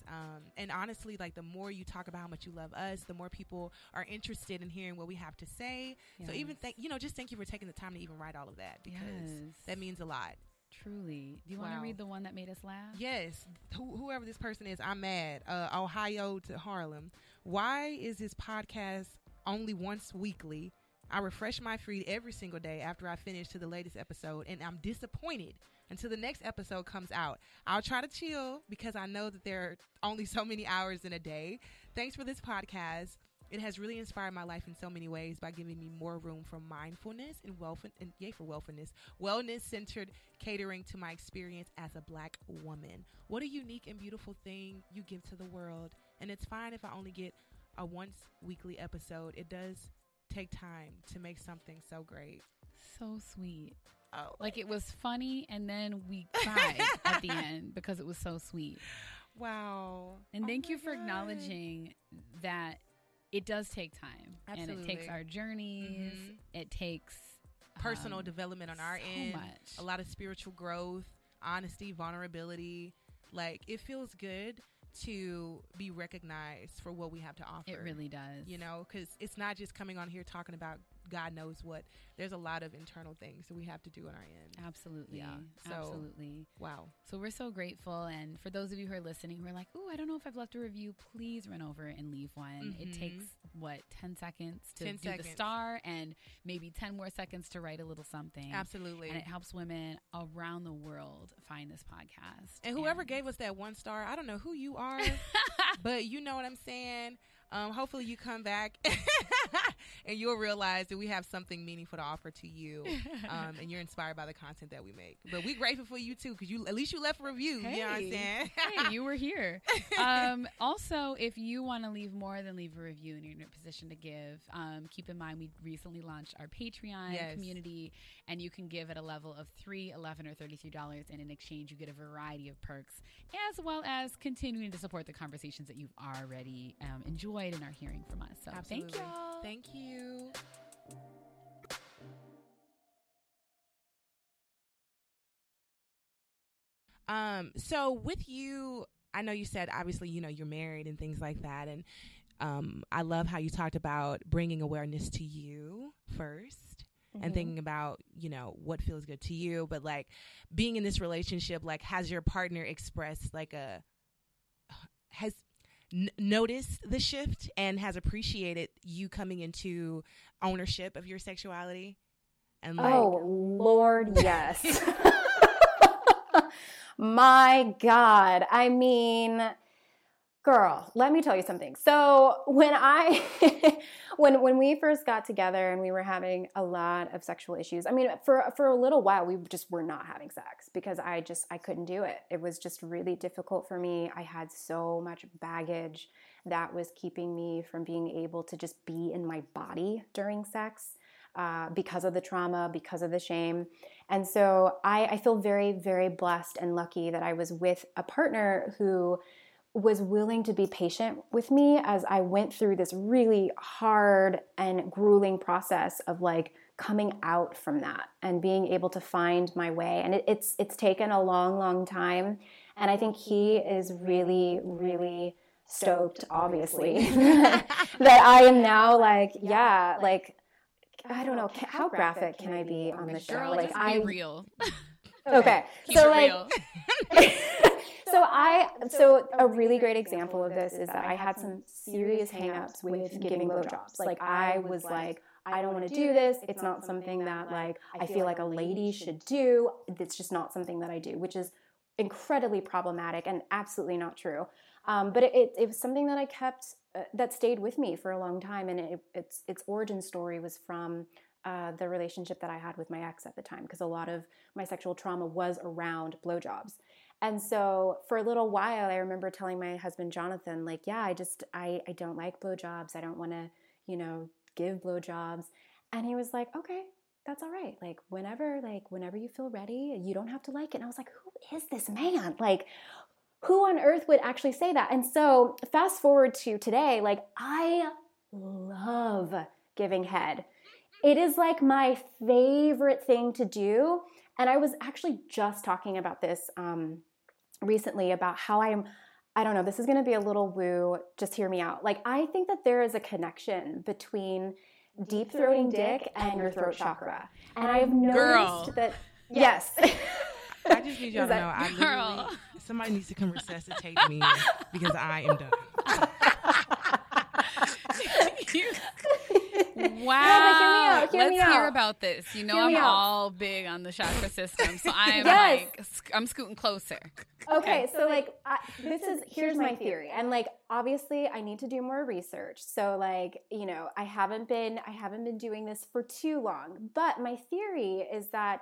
And honestly, like the more you talk about how much you love us, the more people are interested in hearing what we have to say. Yes. So even just thank you for taking the time to even write all of that, because that means a lot. Truly. Do you want to read the one that made us laugh? Yes. Whoever this person is, I'm mad. Ohio to Harlem. Why is this podcast only once weekly? I refresh my feed every single day after I finish to the latest episode, and I'm disappointed until the next episode comes out. I'll try to chill because I know that there are only so many hours in a day. Thanks for this podcast. It has really inspired my life in so many ways by giving me more room for mindfulness and wellness-centered catering to my experience as a Black woman. What a unique and beautiful thing you give to the world. And it's fine if I only get a once weekly episode. It does take time to make something so great. So sweet. Oh, like it was funny, and then we cried at the end because it was so sweet. Wow. And thank you for acknowledging that it does take time. Absolutely. And it takes our journeys. Mm-hmm. It takes personal development on our end. Much. A lot of spiritual growth, honesty, vulnerability. Like, it feels good to be recognized for what we have to offer. It really does. You know, because it's not just coming on here talking about God knows what. There's a lot of internal things that we have to do on our end. Absolutely. Yeah. So, absolutely. Wow. So we're so grateful. And for those of you who are listening who are like, "Ooh, I don't know if I've left a review," please run over and leave one. Mm-hmm. It takes, 10 seconds to do the star, and maybe 10 more seconds to write a little something. Absolutely. And it helps women around the world find this podcast. And whoever gave us that one star, I don't know who you are, but you know what I'm saying. Hopefully you come back and you'll realize that we have something meaningful to offer to you, and you're inspired by the content that we make. But we're grateful for you too, because at least you left a review. Hey, you know what I'm saying? Hey, you were here. Also, if you want to leave more than leave a review and you're in a position to give, keep in mind we recently launched our Patreon community, and you can give at a level of $3, $11, or $33, and in exchange you get a variety of perks, as well as continuing to support the conversations that you've already enjoyed and are hearing from us. So absolutely. Thank y'all. Thank you. So with you, I know you said, obviously, you know, you're married and things like that. And, I love how you talked about bringing awareness to you first. Mm-hmm. And thinking about, you know, what feels good to you, but like being in this relationship, like has your partner expressed like noticed the shift and has appreciated you coming into ownership of your sexuality? And like, oh Lord, yes. My God. I mean, girl, let me tell you something. So when I, when we first got together and we were having a lot of sexual issues, I mean, for a little while, we just were not having sex because I couldn't do it. It was just really difficult for me. I had so much baggage that was keeping me from being able to just be in my body during sex. Because of the trauma, because of the shame. And so I feel very, very blessed and lucky that I was with a partner who was willing to be patient with me as I went through this really hard and grueling process of like coming out from that and being able to find my way. And it's taken a long, long time. And I think he is really, really stoked, obviously, that I am now like, yeah, like, I don't know, how graphic can I be on the show? Like, I'm real. Okay. So like, so a really great example of this is that I had some serious hangups with giving blowjobs. Like I was like, I don't want to do this. It's not something that like I feel like a lady should do. It's just not something that I do, which is incredibly problematic and absolutely not true. But it was something that I kept that stayed with me for a long time, and its origin story was from the relationship that I had with my ex at the time, because a lot of my sexual trauma was around blowjobs. And so for a little while, I remember telling my husband, Jonathan, like, yeah, I don't like blowjobs. I don't want to, give blowjobs. And he was like, okay, that's all right. Like whenever you feel ready, you don't have to like it. And I was like, who is this man? Like who on earth would actually say that? And so fast forward to today, like I love giving head. It is like my favorite thing to do. And I was actually just talking about this recently about how I don't know, this is going to be a little woo, just hear me out. Like, I think that there is a connection between deep-throating dick and your throat chakra. And I have noticed that, yes. I just need y'all to know, somebody needs to come resuscitate me because I am done. Wow. Like, hear about this. You know, I'm all big on the chakra system, so I'm I'm scooting closer. Okay. So like, here's my theory. And like, obviously I need to do more research. So like, I haven't been doing this for too long, but my theory is that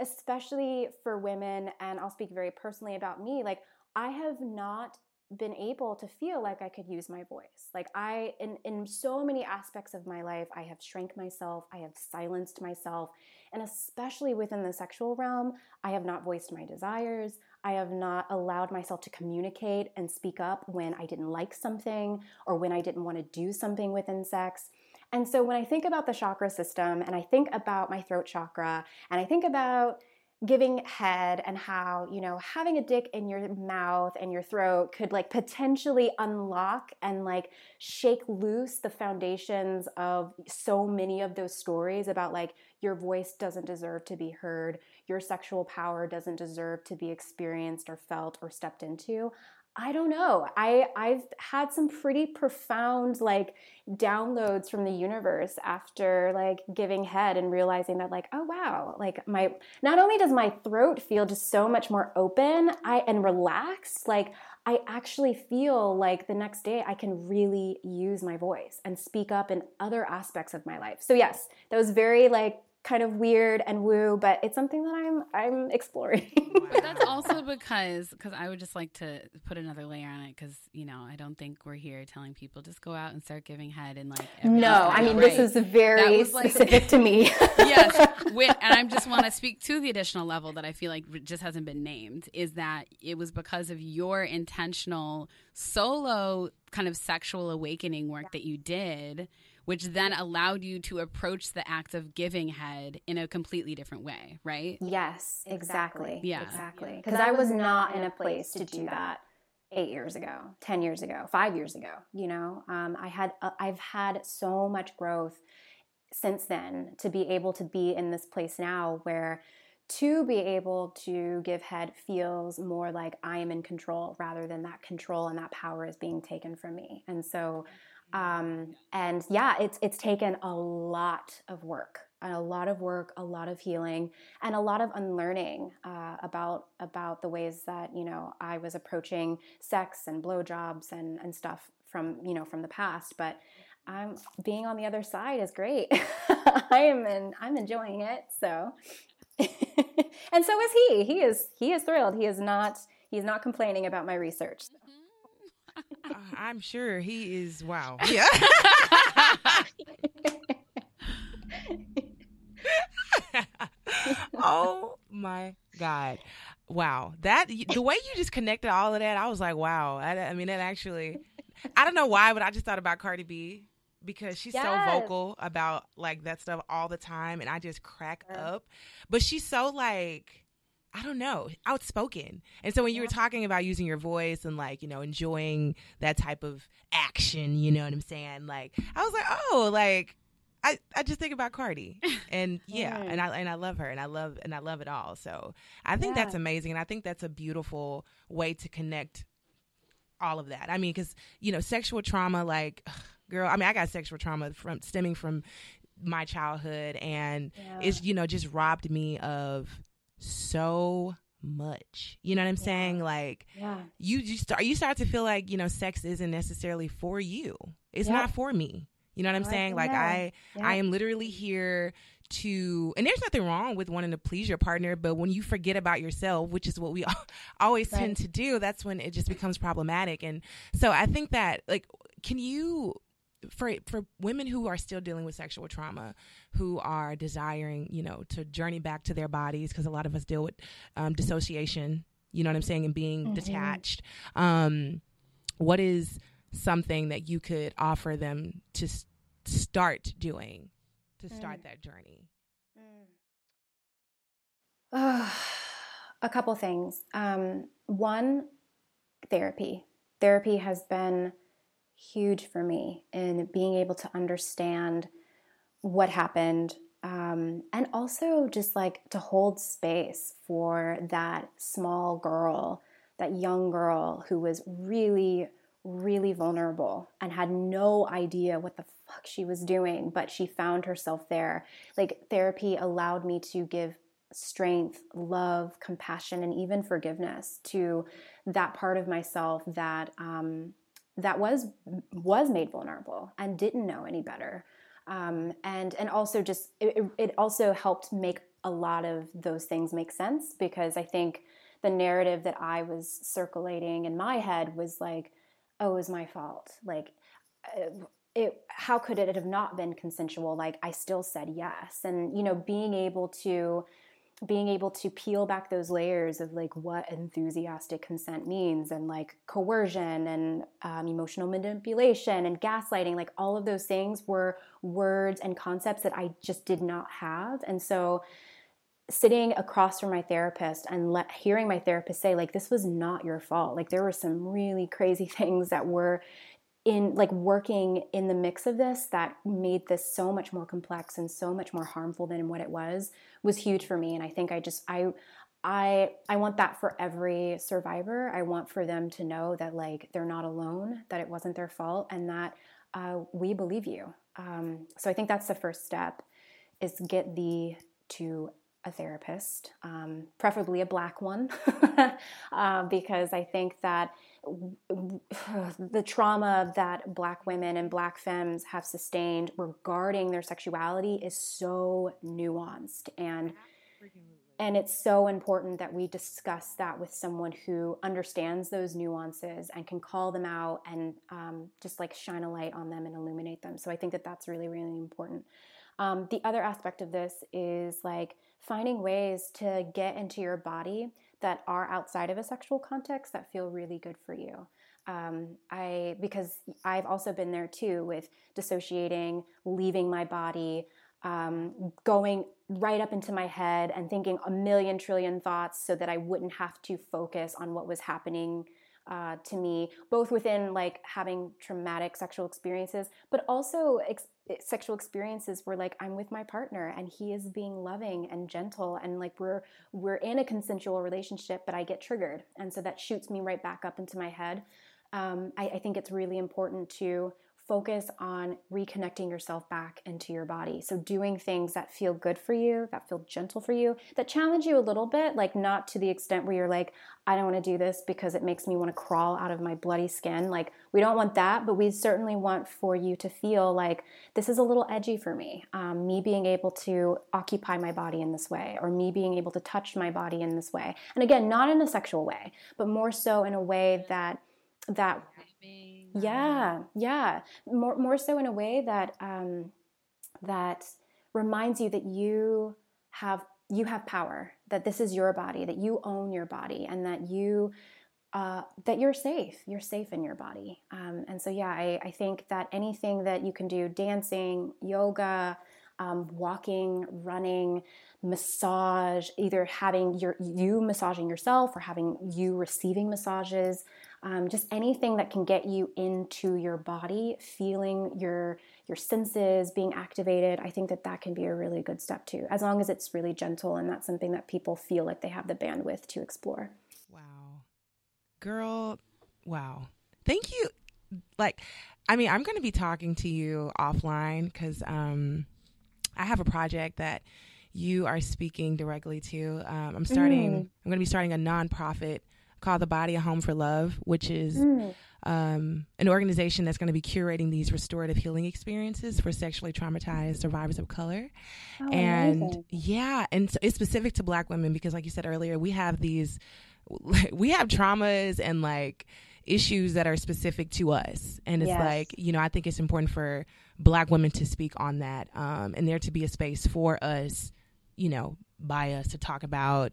especially for women, and I'll speak very personally about me, like I have not been able to feel like I could use my voice. Like I, in so many aspects of my life, I have shrank myself, I have silenced myself, and especially within the sexual realm, I have not voiced my desires, I have not allowed myself to communicate and speak up when I didn't like something or when I didn't want to do something within sex. And so when I think about the chakra system and I think about my throat chakra and I think about giving head and how, having a dick in your mouth and your throat could like potentially unlock and like shake loose the foundations of so many of those stories about like your voice doesn't deserve to be heard, your sexual power doesn't deserve to be experienced or felt or stepped into. I don't know. I've had some pretty profound like downloads from the universe after like giving head and realizing that like, oh wow, like not only does my throat feel just so much more open and relaxed, like I actually feel like the next day I can really use my voice and speak up in other aspects of my life. So yes, that was very like kind of weird and woo, but it's something that I'm exploring. But that's also because I would just like to put another layer on it, because I don't think we're here telling people just go out and start giving head and like this is very specific to me. Yes, and I just want to speak to the additional level that I feel like just hasn't been named, is that it was because of your intentional solo kind of sexual awakening work that you did, which then allowed you to approach the act of giving head in a completely different way, right? Yes, exactly. Yeah. Exactly. Because I was not in a place to do that 8 years ago, 10 years ago, 5 years ago, I've had so much growth since then to be able to be in this place now where to be able to give head feels more like I am in control rather than that control and that power is being taken from me. And so it's taken a lot of work, a lot of healing, and a lot of unlearning about the ways that I was approaching sex and blowjobs and stuff from the past. But I'm being on the other side is great. I'm enjoying it. So, and so is he. He is thrilled. He's not complaining about my research. I'm sure he is. Wow. Yeah. Oh my God. Wow. That the way you just connected all of that, I was like, wow. I mean, that actually, I don't know why, but I just thought about Cardi B because she's so vocal about like that stuff all the time. And I just crack up, but she's so like, I don't know, outspoken. And so when you were talking about using your voice and like, you know, enjoying that type of action, you know what I'm saying? Like, I was like, oh, like, I just think about Cardi and and I love her and I love it all. So I think that's amazing. And I think that's a beautiful way to connect all of that. I mean, cause you know, sexual trauma, like girl, I mean, I got sexual trauma stemming from my childhood and it's, you know, just robbed me of so much, you know what I'm saying? Like you start to feel like, you know, sex isn't necessarily for you. It's not for me. You know what I'm saying? Like I am literally here to, and there's nothing wrong with wanting to please your partner, but when you forget about yourself, which is what we always tend to do, that's when it just becomes problematic. And so I think that like, can you, for women who are still dealing with sexual trauma, who are desiring, you know, to journey back to their bodies, because a lot of us deal with dissociation, you know what I'm saying? And being detached. What is something that you could offer them to start that journey? A couple things. One, therapy. Therapy has been huge for me in being able to understand what happened, and also just like to hold space for that small girl, that young girl who was really vulnerable and had no idea what the fuck she was doing, but she found herself there. Like therapy allowed me to give strength, love, compassion, and even forgiveness to that part of myself that, that was made vulnerable and didn't know any better. And also just, it also helped make a lot of those things make sense, because I think the narrative that I was circulating in my head was like, oh, it was my fault. Like, how could it have not been consensual? Like, I still said yes. And, you know, being able to peel back those layers of like what enthusiastic consent means, and like coercion and emotional manipulation and gaslighting, like all of those things were words and concepts that I just did not have. And so sitting across from my therapist and hearing my therapist say, like, this was not your fault. Like, there were some really crazy things that were in, like, working in the mix of this that made this so much more complex and so much more harmful than what it was huge for me. And I think I just, I want that for every survivor. I want for them to know that, like, they're not alone, that it wasn't their fault, and that we believe you. So I think that's the first step, is get thee to a therapist, preferably a Black one, because I think that the trauma that Black women and Black femmes have sustained regarding their sexuality is so nuanced, and it's so important that we discuss that with someone who understands those nuances and can call them out and just like shine a light on them and illuminate them. So I think that that's really, really important. The other aspect of this is like finding ways to get into your body that are outside of a sexual context that feel really good for you. Because I've also been there too with dissociating, leaving my body, going right up into my head and thinking a million trillion thoughts so that I wouldn't have to focus on what was happening to me, both within like having traumatic sexual experiences, but also sexual experiences where like I'm with my partner and he is being loving and gentle, and like we're in a consensual relationship, but I get triggered, and so that shoots me right back up into my head. I think it's really important to focus on reconnecting yourself back into your body. So doing things that feel good for you, that feel gentle for you, that challenge you a little bit, like not to the extent where you're like, I don't want to do this because it makes me want to crawl out of my bloody skin. Like, we don't want that, but we certainly want for you to feel like this is a little edgy for me. Me being able to occupy my body in this way, or me being able to touch my body in this way. And again, not in a sexual way, but more so in a way that more so in a way that reminds you that you have you have power, that this is your body, that you own your body, and that you're safe. You're safe in your body. And so, yeah, I think that anything that you can do, dancing, yoga, walking, running, massage, either having you massaging yourself or having you receiving massages, just anything that can get you into your body, feeling your senses being activated. I think that can be a really good step too, as long as it's really gentle and that's something that people feel like they have the bandwidth to explore. Wow. Girl, wow. Thank you. I'm going to be talking to you offline because I have a project that you are speaking directly to. I'm going to be starting a nonprofit called The Body a Home for Love, which is an organization that's going to be curating these restorative healing experiences for sexually traumatized survivors of color. Oh, and amazing. Yeah, and so it's specific to Black women because, like you said earlier, we have traumas and issues that are specific to us. And it's I think it's important for Black women to speak on that and there to be a space for us, by us to talk about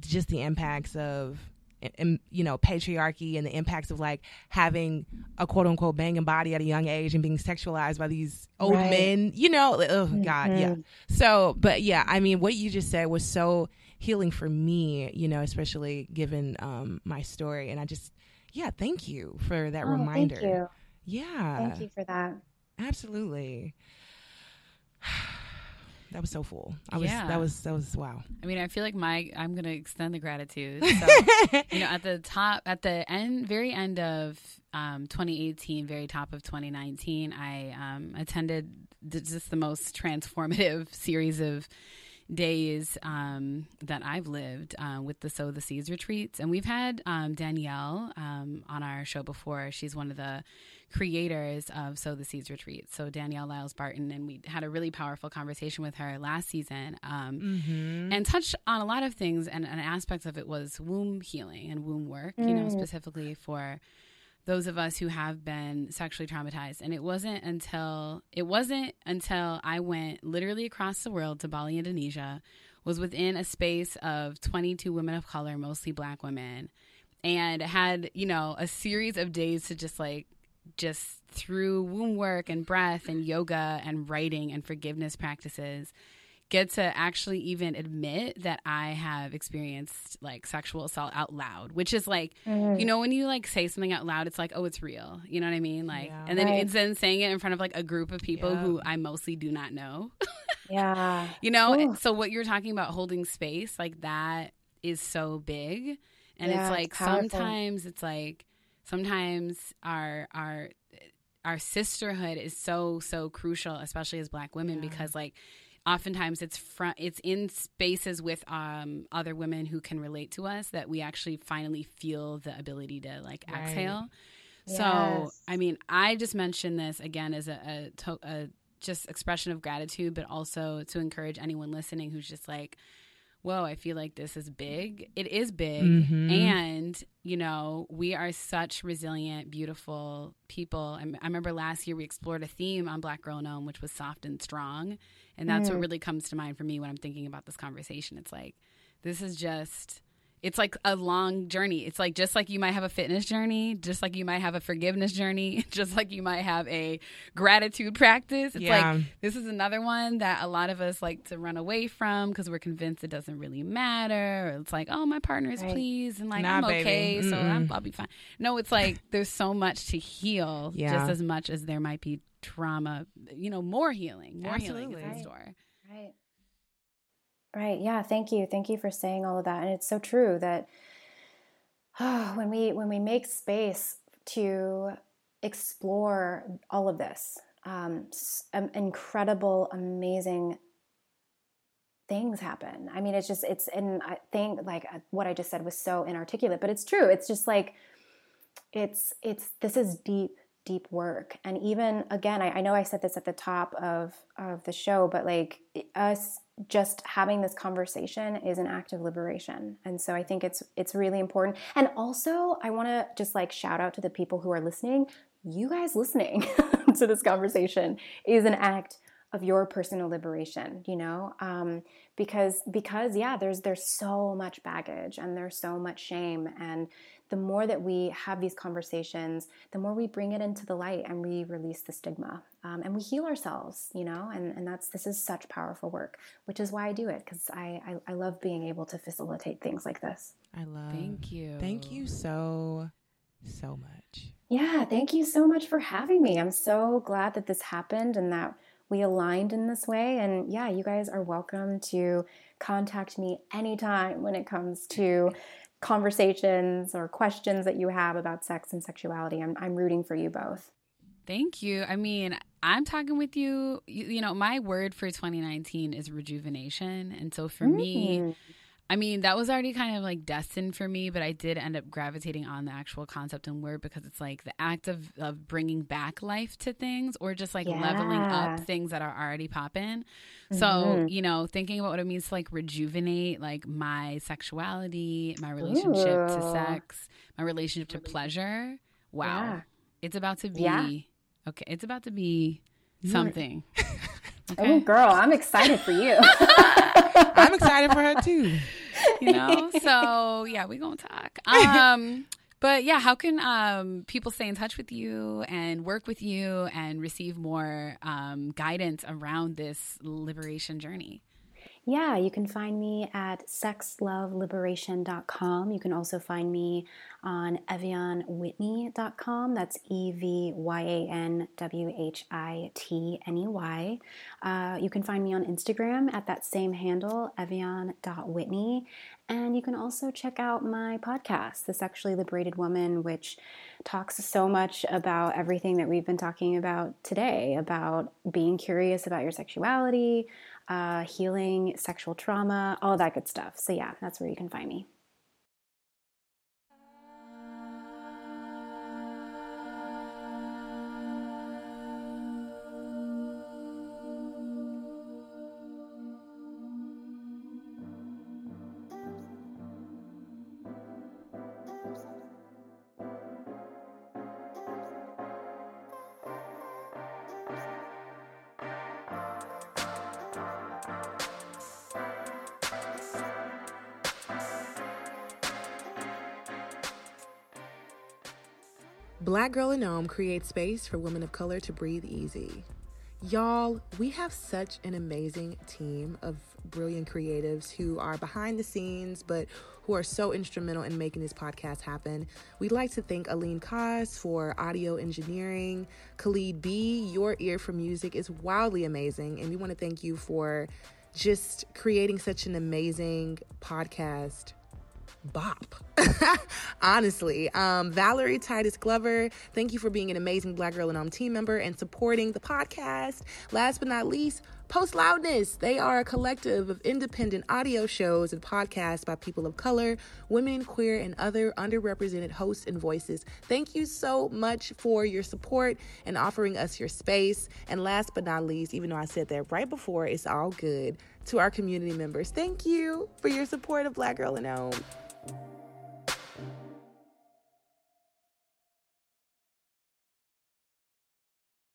just the impacts of, patriarchy and the impacts of having a quote unquote banging body at a young age and being sexualized by these old men, God. Yeah. So, but yeah, what you just said was so healing for me, especially given my story. And I just, thank you for that reminder. Thank you. Yeah. Thank you for that. Absolutely. That was so full. That was wow. I feel like I'm going to extend the gratitude. So, at the very end of 2018, very top of 2019, I attended just the most transformative series of days that I've lived with the Sow the Seeds retreats. And we've had Danielle on our show before. She's one of the creators of Sow the Seeds Retreat. So Danielle Lyles Barton, and we had a really powerful conversation with her last season and touched on a lot of things. And aspects of it was womb healing and womb work, specifically for those of us who have been sexually traumatized. And it wasn't until I went literally across the world to Bali, Indonesia, was within a space of 22 women of color, mostly Black women, and had, a series of days to just through womb work and breath and yoga and writing and forgiveness practices, get to actually even admit that I have experienced sexual assault out loud, which is when you say something out loud, it's it's real. You know what I mean? And then it's then saying it in front of a group of people who I mostly do not know. Yeah. And so what you're talking about, holding space, that is so big. And it's powerful. Sometimes our sisterhood is so, so crucial, especially as Black women, because oftentimes it's in spaces with other women who can relate to us that we actually finally feel the ability to exhale. Yes. So, I just mentioned this again as a just expression of gratitude, but also to encourage anyone listening who's just whoa, I feel like this is big. It is big. Mm-hmm. And, we are such resilient, beautiful people. I remember last year we explored a theme on Black Girl in Om, which was soft and strong. And that's what really comes to mind for me when I'm thinking about this conversation. It's this is just, it's a long journey. It's just you might have a fitness journey, just you might have a forgiveness journey, just you might have a gratitude practice. It's this is another one that a lot of us like to run away from because we're convinced it doesn't really matter. Or it's oh, my partner is pleased and I'm okay, so I'll be fine. No, it's there's so much to heal, just as much as there might be trauma, more healing, healing is in store. Right. Right. Yeah. Thank you. Thank you for saying all of that. And it's so true that when we make space to explore all of this, incredible, amazing things happen. And I think what I just said was so inarticulate, but it's true. It's just this is deep work. And even again, I know I said this at the top of the show, but us just having this conversation is an act of liberation. And so I think it's really important. And also I want to just shout out to the people who are listening. You guys listening to this conversation is an act of your personal liberation, you know, because yeah, there's so much baggage and there's so much shame. And the more that we have these conversations, the more we bring it into the light and we release the stigma, and we heal ourselves, you know, and this is such powerful work, which is why I do it. Cause I love being able to facilitate things like this. Thank you so much. Yeah. Thank you so much for having me. I'm so glad that this happened and that we aligned in this way. And yeah, you guys are welcome to contact me anytime when it comes to conversations or questions that you have about sex and sexuality. I'm rooting for you both. Thank you. I mean, I'm talking with you. You know, my word for 2019 is rejuvenation. And so for me, I mean, that was already kind of like destined for me, but I did end up gravitating on the actual concept and word because it's like the act of bringing back life to things or just like leveling up things that are already popping. Mm-hmm. So, you know, thinking about what it means to like rejuvenate like my sexuality, my relationship to sex, my relationship to pleasure. Wow. Yeah. It's about to be. Yeah. Okay. It's about to be something. Okay. Oh, girl, I'm excited for you. I'm excited for her too. You know, so yeah, we gonna talk. But yeah, how can people stay in touch with you and work with you and receive more guidance around this liberation journey? Yeah, you can find me at sexloveliberation.com. You can also find me on evyanwhitney.com. That's EVYANWHITNEY. You can find me on Instagram at that same handle, evyan.whitney. And you can also check out my podcast, The Sexually Liberated Woman, which talks so much about everything that we've been talking about today, about being curious about your sexuality, healing, sexual trauma, all that good stuff. So yeah, that's where you can find me. Black Girl in Om creates space for women of color to breathe easy. Y'all, we have such an amazing team of brilliant creatives who are behind the scenes, but who are so instrumental in making this podcast happen. We'd like to thank Aline Kaas for audio engineering. Khalid B, your ear for music is wildly amazing. And we want to thank you for just creating such an amazing podcast bop. Honestly, Valerie Titus Glover, thank you for being an amazing Black Girl in Om team member and supporting the podcast. Last but not least, Post Loudness. They are a collective of independent audio shows and podcasts by people of color, women, queer, and other underrepresented hosts and voices. Thank you so much for your support and offering us your space. And last but not least, even though I said that right before, it's all good. To our community members, thank you for your support of Black Girl in Om.